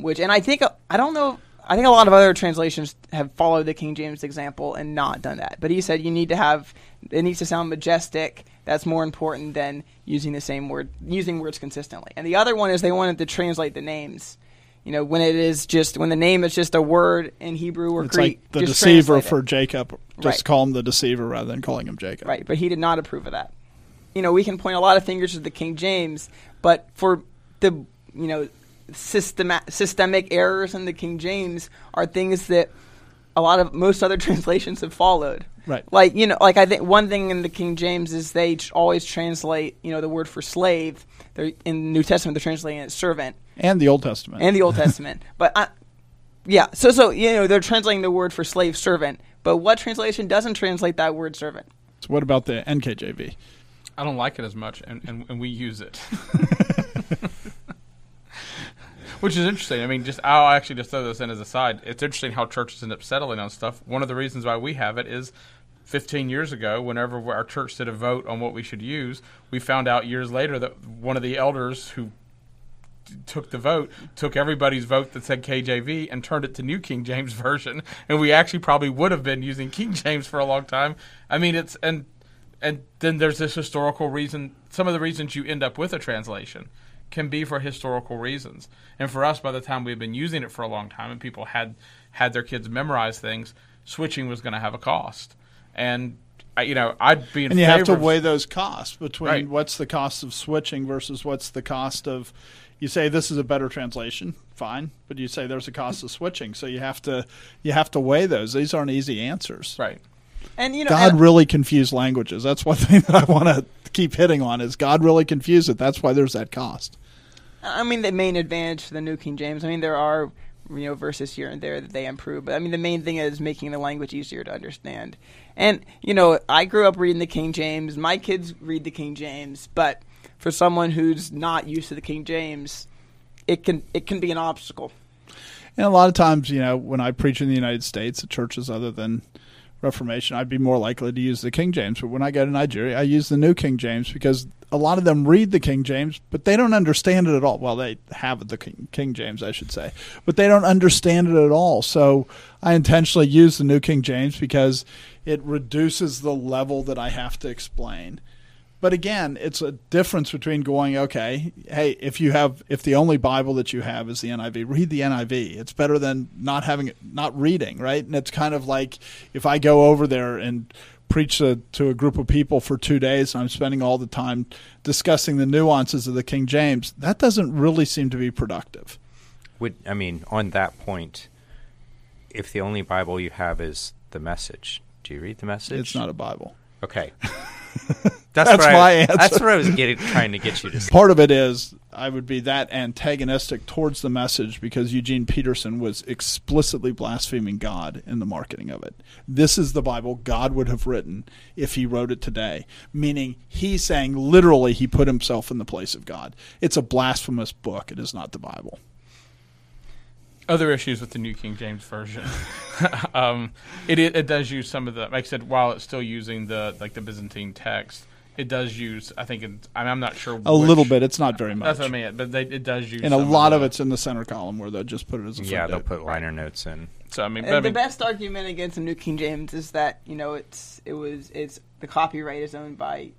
which – and I think – I don't know – I think a lot of other translations have followed the King James example and not done that. But he said you need to have – it needs to sound majestic. That's more important than using the same word – using words consistently. And the other one is they wanted to translate the names. You know, when it is just – when the name is just a word in Hebrew or Greek, it's like the deceiver for Jacob. Just call him the deceiver rather than calling him Jacob. Right, but he did not approve of that. You know, we can point a lot of fingers at the King James, but for the – you know – systemic errors in the King James are things that a lot of most other translations have followed. Right. Like, you know, like I think one thing in the King James is they always translate, you know, the word for slave. They're, in the New Testament, they're translating it as servant. And the Old Testament. But, so, you know, they're translating the word for slave servant. But what translation doesn't translate that word servant? So what about the NKJV? I don't like it as much, and we use it. Which is interesting. I mean, just I'll actually just throw this in as a side. It's interesting how churches end up settling on stuff. One of the reasons why we have it is 15 years ago, whenever our church did a vote on what we should use, we found out years later that one of the elders who took the vote took everybody's vote that said KJV and turned it to New King James Version, and we actually probably would have been using King James for a long time. I mean, it's and then there's this historical reason. Some of the reasons you end up with a translation can be for historical reasons. And for us, by the time we've been using it for a long time and people had their kids memorize things, switching was going to have a cost. And, you know, I'd be in favor. And you have to weigh those costs between what's the cost of switching versus what's the cost of – you say this is a better translation, fine, but you say there's a cost of switching. So you have to weigh those. These aren't easy answers. Right. And, you know, God really confused languages. That's one thing that I want to keep hitting on is God really confused it. That's why there's that cost. I mean, the main advantage for the New King James, I mean, there are, you know, verses here and there that they improve. But, I mean, the main thing is making the language easier to understand. And, you know, I grew up reading the King James. My kids read the King James. But for someone who's not used to the King James, it can be an obstacle. And a lot of times, you know, when I preach in the United States at churches other than Reformation, I'd be more likely to use the King James. But when I go to Nigeria, I use the New King James because a lot of them read the King James, but they don't understand it at all. Well, they have the King James, I should say, but they don't understand it at all. So I intentionally use the New King James because it reduces the level that I have to explain. But again, it's a difference between going, okay, hey, if the only Bible that you have is the NIV, read the NIV. It's better than not having it, not reading, right? And it's kind of like if I go over there and preach to a group of people for 2 days and I'm spending all the time discussing the nuances of the King James, that doesn't really seem to be productive. I mean, on that point, if the only Bible you have is The Message, do you read The Message? It's not a Bible. Okay. That's my answer. That's what I was trying to get you to say. Part of it is I would be that antagonistic towards The Message because Eugene Peterson was explicitly blaspheming God in the marketing of it. This is the Bible God would have written if he wrote it today, meaning he's saying literally he put himself in the place of God. It's a blasphemous book. It is not the Bible. Other issues with the New King James Version. It does use some of the, like I said, while it's still using the Byzantine text, It does use, I think, I'm not sure. A little bit. It's not very much. That's what I mean. But it does use. And a lot of it's in the center column where they'll just put it as a footnote. Yeah, they'll put liner notes in. So I mean, the best argument against the New King James is that it's the copyright is owned by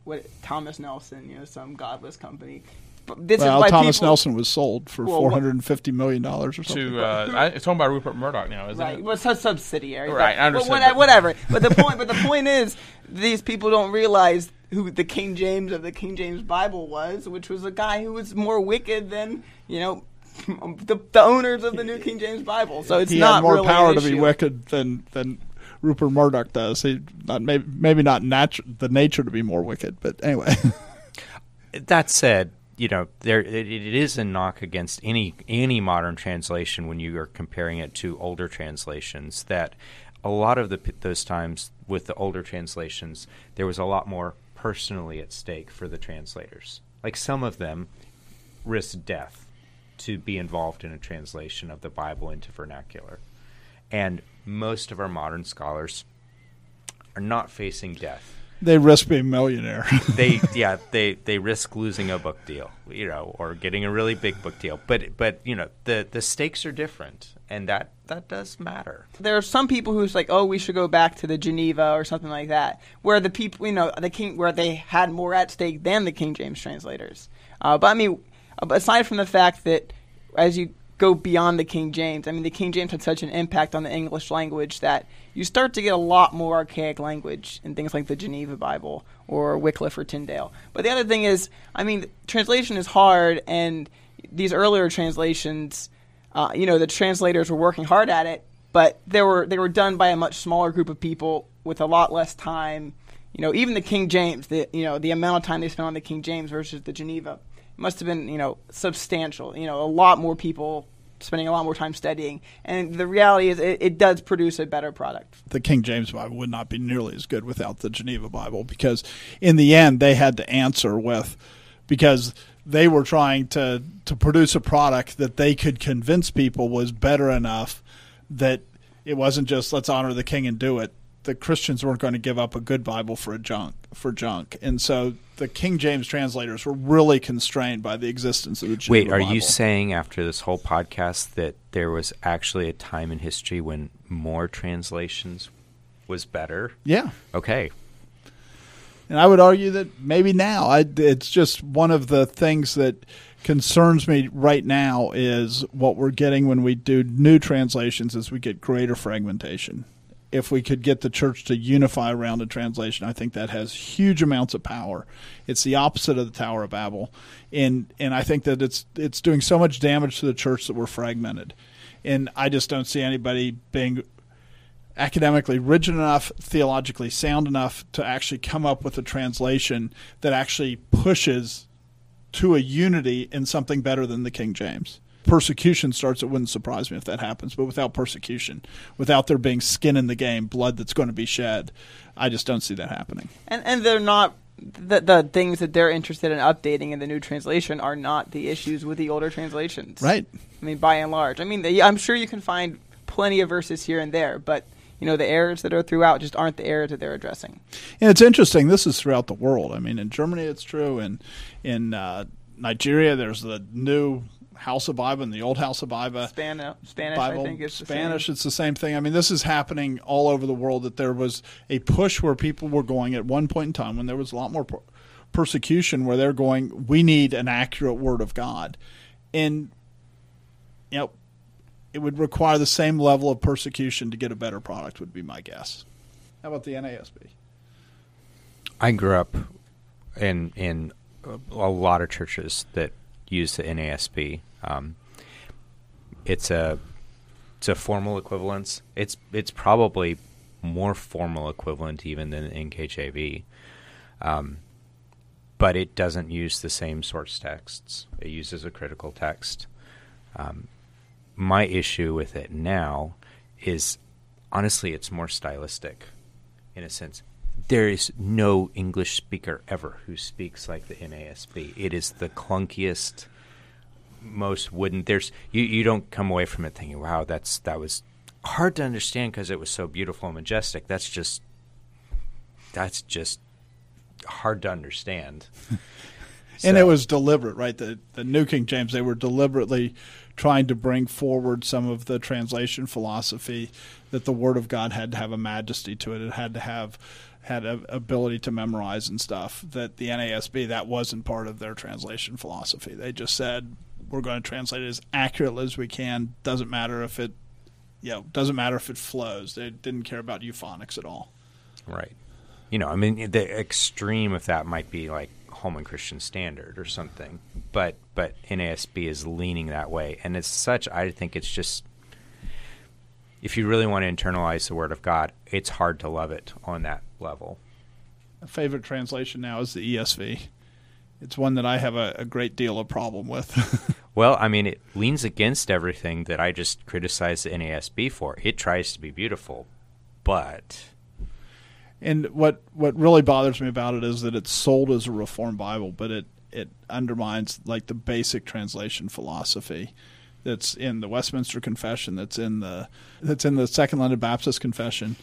Thomas Nelson, some godless company. But this is why Thomas Nelson was sold for $450 million or something. It's owned by Rupert Murdoch now, isn't it? Well, it's a subsidiary. Right, I understand. Whatever. But the point is, these people don't realize who the King James of the King James Bible was, which was a guy who was more wicked than the owners of the New King James Bible. So it's not really an issue. He had more power to be wicked than Rupert Murdoch does. He maybe not the nature to be more wicked, but anyway. That said, it is a knock against any modern translation when you are comparing it to older translations that a lot of those times with the older translations there was a lot more personally at stake for the translators. Like some of them risked death to be involved in a translation of the Bible into vernacular. And most of our modern scholars are not facing death. They risk being a millionaire. They risk losing a book deal, or getting a really big book deal. But the stakes are different, and that does matter. There are some people who's like, we should go back to the Geneva or something like that, where the people where they had more at stake than the King James translators. But I mean, aside from the fact that as you go beyond the King James, I mean, the King James had such an impact on the English language that you start to get a lot more archaic language in things like the Geneva Bible or Wycliffe or Tyndale. But the other thing is, I mean, translation is hard, and these earlier translations, the translators were working hard at it, but they were done by a much smaller group of people with a lot less time. Even the King James, the amount of time they spent on the King James versus the Geneva must have been, substantial. A lot more people spending a lot more time studying. And the reality is it does produce a better product. The King James Bible would not be nearly as good without the Geneva Bible because in the end they had to answer with – because they were trying to produce a product that they could convince people was better enough that it wasn't just let's honor the king and do it. The Christians weren't going to give up a good Bible for junk. And so the King James translators were really constrained by the existence of the Geneva Bible. Wait, are you saying after this whole podcast that there was actually a time in history when more translations was better? Yeah. Okay. And I would argue that maybe now. It's just one of the things that concerns me right now is what we're getting when we do new translations is we get greater fragmentation. If we could get the church to unify around a translation, I think that has huge amounts of power. It's the opposite of the Tower of Babel. And I think that it's doing so much damage to the church that we're fragmented. And I just don't see anybody being academically rigid enough, theologically sound enough to actually come up with a translation that actually pushes to a unity in something better than the King James. Persecution starts, it wouldn't surprise me if that happens, but without persecution, without there being skin in the game, blood that's going to be shed, I just don't see that happening. And they're not the things that they're interested in updating in the new translation are not the issues with the older translations. Right. I mean, by and large. I mean, I'm sure you can find plenty of verses here and there, but the errors that are throughout just aren't the errors that they're addressing. And it's interesting, this is throughout the world. I mean, in Germany it's true, and in Nigeria there's the new House of Iba and the old House of Iba. Spanish, Bible. I think it's Spanish, it's the same thing. I mean, this is happening all over the world that there was a push where people were going at one point in time when there was a lot more persecution where they're going, we need an accurate word of God. And, it would require the same level of persecution to get a better product would be my guess. How about the NASB? I grew up in a lot of churches that use the NASB. It's a formal equivalence. It's probably more formal equivalent even than the NKJV, but it doesn't use the same source texts. It uses a critical text. My issue with it now is, honestly, it's more stylistic in a sense. There is no English speaker ever who speaks like the NASB. It is the clunkiest, most wooden. There's you don't come away from it thinking, "Wow, that was hard to understand because it was so beautiful and majestic." That's just hard to understand. And it was deliberate, right? The New King James, they were deliberately trying to bring forward some of the translation philosophy that the Word of God had to have a majesty to it. It had to have an ability to memorize and stuff. That the NASB, that wasn't part of their translation philosophy. They just said, we're going to translate it as accurately as we can. Doesn't matter if it, you know, doesn't matter if it flows. They didn't care about euphonics at all. Right. You know, I mean, the extreme of that might be like Holman Christian Standard or something, but NASB is leaning that way, and as such, I think it's just, if you really want to internalize the Word of God, it's hard to love it on that level. My favorite translation now is the ESV. It's one that I have a great deal of problem with. Well, I mean, it leans against everything that I just criticized the NASB for. It tries to be beautiful, but... And what really bothers me about it is that it's sold as a Reformed Bible, but it undermines like the basic translation philosophy that's in the Westminster Confession, that's in the Second London Baptist Confession.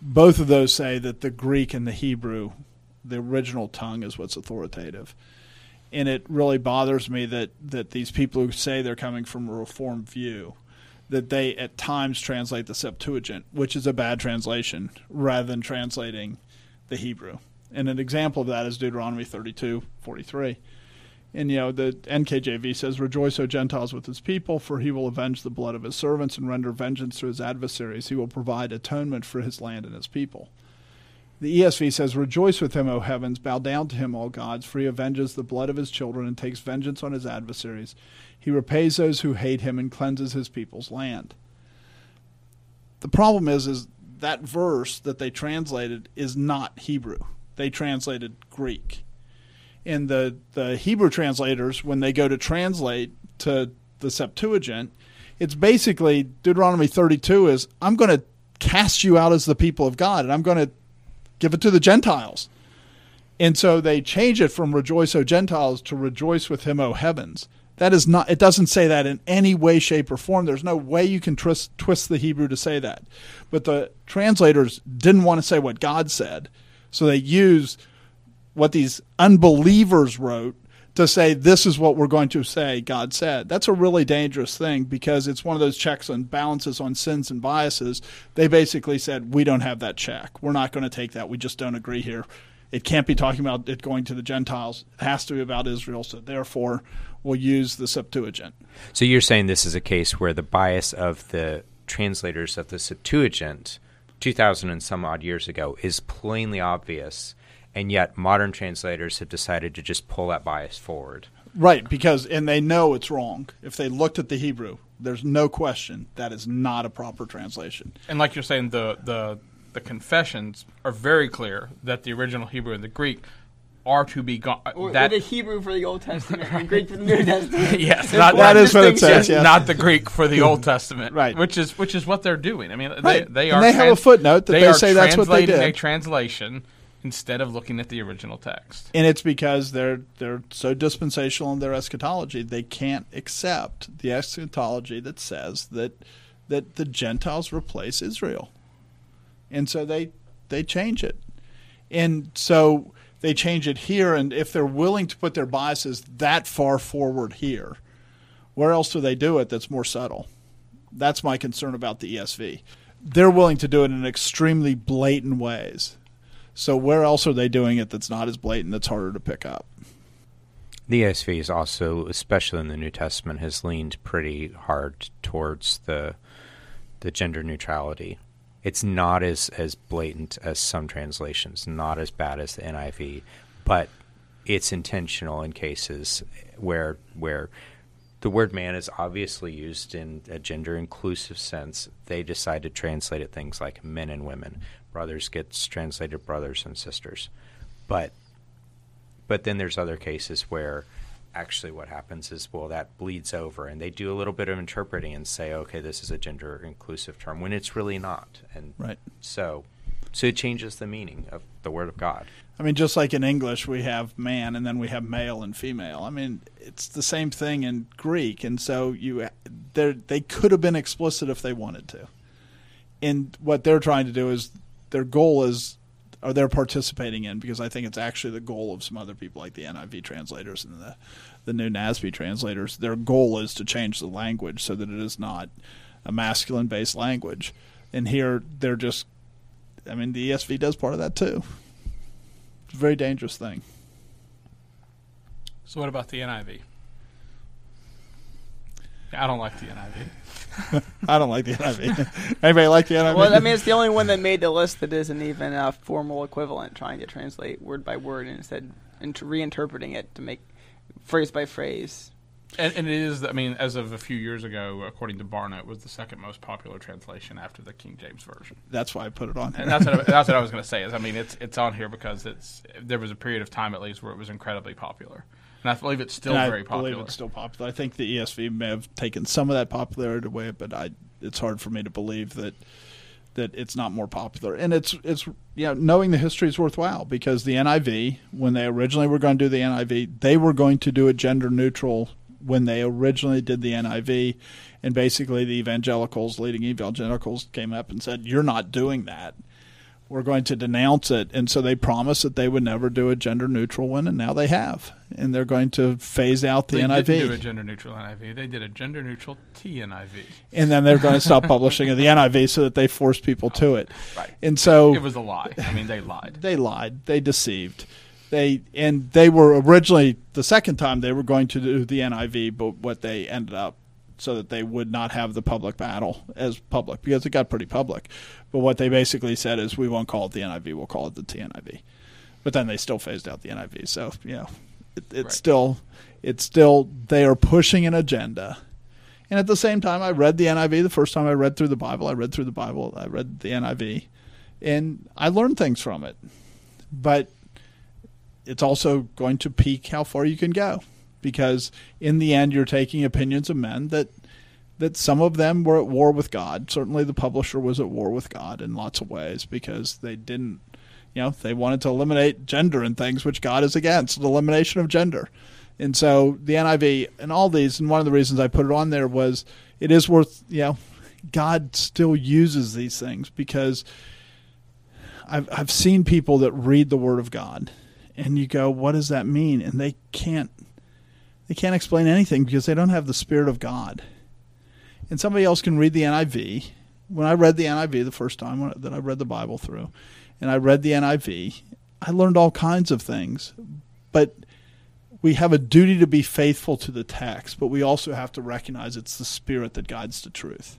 Both of those say that the Greek and the Hebrew, the original tongue, is what's authoritative. And it really bothers me that these people who say they're coming from a Reformed view, that they at times translate the Septuagint, which is a bad translation, rather than translating the Hebrew. And an example of that is Deuteronomy 32:43. And, you know, the NKJV says, "Rejoice, O Gentiles, with his people, for he will avenge the blood of his servants and render vengeance to his adversaries. He will provide atonement for his land and his people." The ESV says, "Rejoice with him, O heavens. Bow down to him, all gods, for he avenges the blood of his children and takes vengeance on his adversaries. He repays those who hate him and cleanses his people's land." The problem is that verse that they translated is not Hebrew. They translated Greek. And the Hebrew translators, when they go to translate to the Septuagint, it's basically Deuteronomy 32 is, I'm going to cast you out as the people of God, and I'm going to give it to the Gentiles. And so they change it from "Rejoice, O Gentiles" to "Rejoice with him, O heavens." That is not, it doesn't say that in any way, shape, or form. There's no way you can twist the Hebrew to say that. But the translators didn't want to say what God said, so they used what these unbelievers wrote to say, this is what we're going to say God said. That's a really dangerous thing, because it's one of those checks and balances on sins and biases. They basically said, we don't have that check. We're not going to take that. We just don't agree here. It can't be talking about it going to the Gentiles. It has to be about Israel, so therefore we'll use the Septuagint. So you're saying this is a case where the bias of the translators of the Septuagint 2,000 and some odd years ago is plainly obvious, and yet modern translators have decided to just pull that bias forward. Right, because, and they know it's wrong. If they looked at the Hebrew, there's no question that is not a proper translation. And like you're saying, the confessions are very clear that the original Hebrew and the Greek are to be gone. Or the Hebrew for the Old Testament and Greek for the New Testament. Yes, that is what it says. Yes. Not the Greek for the Old Testament, right? Which is what they're doing. I mean, they have a footnote that they say that's what they did. A translation instead of looking at the original text, and it's because they're so dispensational in their eschatology, they can't accept the eschatology that says that the Gentiles replace Israel, and so they change it, and so. They change it here, and if they're willing to put their biases that far forward here, where else do they do it that's more subtle? That's my concern about the ESV. They're willing to do it in extremely blatant ways. So where else are they doing it that's not as blatant, that's harder to pick up? The ESV is also, especially in the New Testament, has leaned pretty hard towards the gender neutrality. It's not as blatant as some translations, not as bad as the NIV, but it's intentional in cases where the word man is obviously used in a gender-inclusive sense. They decide to translate it things like men and women. Brothers gets translated brothers and sisters. But then there's other cases where actually what happens is, well, that bleeds over, and they do a little bit of interpreting and say, okay, this is a gender-inclusive term, when it's really not. And right. So it changes the meaning of the Word of God. I mean, just like in English, we have man, and then we have male and female. I mean, it's the same thing in Greek, and so they could have been explicit if they wanted to. And what they're trying to do is, their goal is or they're participating in, because I think it's actually the goal of some other people like the NIV translators and the new NASB translators. Their goal is to change the language so that it is not a masculine-based language. And here they're just – I mean, the ESV does part of that too. It's a very dangerous thing. So what about the NIV? I don't like the NIV. I don't like the NIV. Anybody like the NIV? Well, I mean, it's the only one that made the list that isn't even a formal equivalent, trying to translate word by word and instead reinterpreting it to make phrase by phrase. And it is, I mean, as of a few years ago, according to Barna, it was the second most popular translation after the King James Version. That's why I put it on there. And that's what I was going to say. Is, I mean, it's on here because there was a period of time, at least, where it was incredibly popular. And I believe it's still very popular. I believe it's still popular. I think the ESV may have taken some of that popularity away, but it's hard for me to believe that it's not more popular. And it's you know, knowing the history is worthwhile, because the NIV, when they originally were going to do the NIV, they were going to do a gender neutral when they originally did the NIV. And basically the evangelicals, leading evangelicals, came up and said, "You're not doing that. We're going to denounce it." And so they promised that they would never do a gender-neutral one, and now they have. And they're going to phase out the NIV. They didn't do a gender-neutral NIV. They did a gender-neutral TNIV. And then they're going to stop publishing the NIV so that they force people to it. Right. And so it was a lie. I mean, they lied. They lied. They deceived. They were originally, the second time, they were going to do the NIV, but what they ended up, so that they would not have the public battle as public, because it got pretty public. But what they basically said is, we won't call it the NIV, we'll call it the TNIV. But then they still phased out the NIV. So, you know, it's still they are pushing an agenda. And at the same time, I read the NIV. The first time I read through the Bible, I read the NIV, and I learned things from it. But it's also going to peak how far you can go. Because in the end, you're taking opinions of men that some of them were at war with God. Certainly the publisher was at war with God in lots of ways, because they didn't, you know, they wanted to eliminate gender and things, which God is against, the elimination of gender. And so the NIV and all these, and one of the reasons I put it on there was, it is worth, you know, God still uses these things, because I've seen people that read the Word of God and you go, what does that mean? And they can't. They can't explain anything, because they don't have the Spirit of God. And somebody else can read the NIV. When I read the NIV the first time that I read the Bible through, and I read the NIV, I learned all kinds of things. But we have a duty to be faithful to the text, but we also have to recognize it's the Spirit that guides the truth.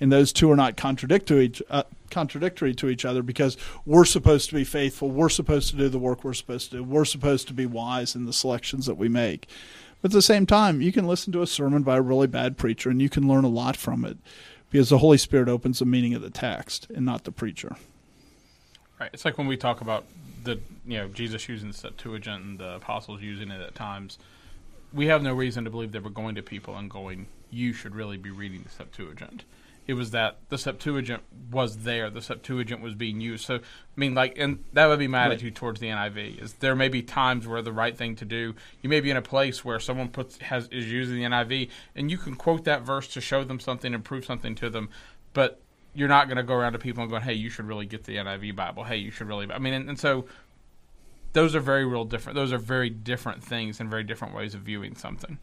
And those two are not contradictory to each other, because we're supposed to be faithful. We're supposed to do the work we're supposed to do. We're supposed to be wise in the selections that we make. But at the same time, you can listen to a sermon by a really bad preacher, and you can learn a lot from it, because the Holy Spirit opens the meaning of the text and not the preacher. Right. It's like when we talk about the, you know, Jesus using the Septuagint and the apostles using it at times. We have no reason to believe they were going to people and going, you should really be reading the Septuagint. It was that the Septuagint was there. The Septuagint was being used. So, I mean, like, and that would be my attitude towards the NIV, is there may be times where the right thing to do, you may be in a place where someone is using the NIV, and you can quote that verse to show them something and prove something to them, but you're not going to go around to people and going, hey, you should really get the NIV Bible. Hey, you should really, I mean, and so those are very different things and very different ways of viewing something.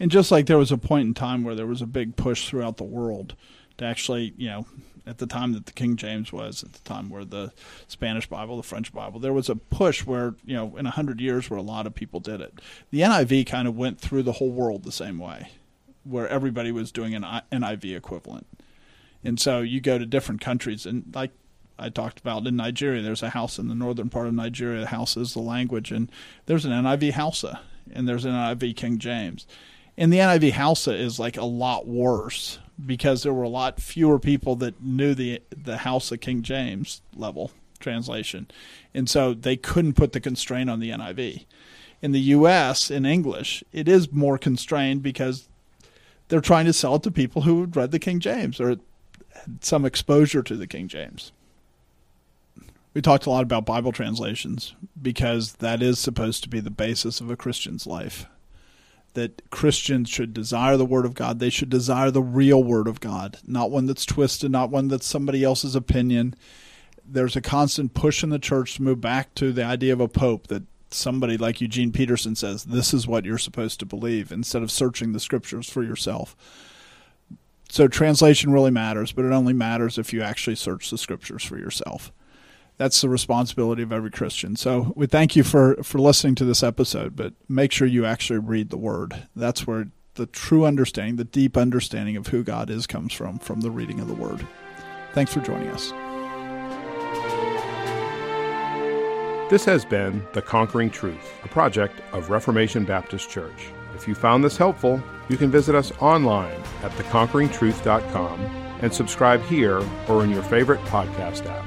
And just like there was a point in time where there was a big push throughout the world, actually, you know, at the time that the King James was, at the time where the Spanish Bible, the French Bible, there was a push where, you know, in 100 years where a lot of people did it. The NIV kind of went through the whole world the same way, where everybody was doing an NIV equivalent. And so you go to different countries, and like I talked about in Nigeria, there's a house in the northern part of Nigeria, Hausa is the language, and there's an NIV Hausa, and there's an NIV King James. And the NIV Hausa is like a lot worse, because there were a lot fewer people that knew the Hausa King James level translation. And so they couldn't put the constraint on the NIV. In the U.S., in English, it is more constrained, because they're trying to sell it to people who had read the King James or had some exposure to the King James. We talked a lot about Bible translations, because that is supposed to be the basis of a Christian's life. That Christians should desire the Word of God. They should desire the real Word of God, not one that's twisted, not one that's somebody else's opinion. there's a constant push in the church to move back to the idea of a pope, that somebody like Eugene Peterson says, this is what you're supposed to believe, instead of searching the scriptures for yourself. So translation really matters, but it only matters if you actually search the scriptures for yourself. That's the responsibility of every Christian. So we thank you for listening to this episode, but make sure you actually read the Word. That's where the true understanding, the deep understanding of who God is comes from the reading of the Word. Thanks for joining us. This has been The Conquering Truth, a project of Reformation Baptist Church. If you found this helpful, you can visit us online at theconqueringtruth.com and subscribe here or in your favorite podcast app.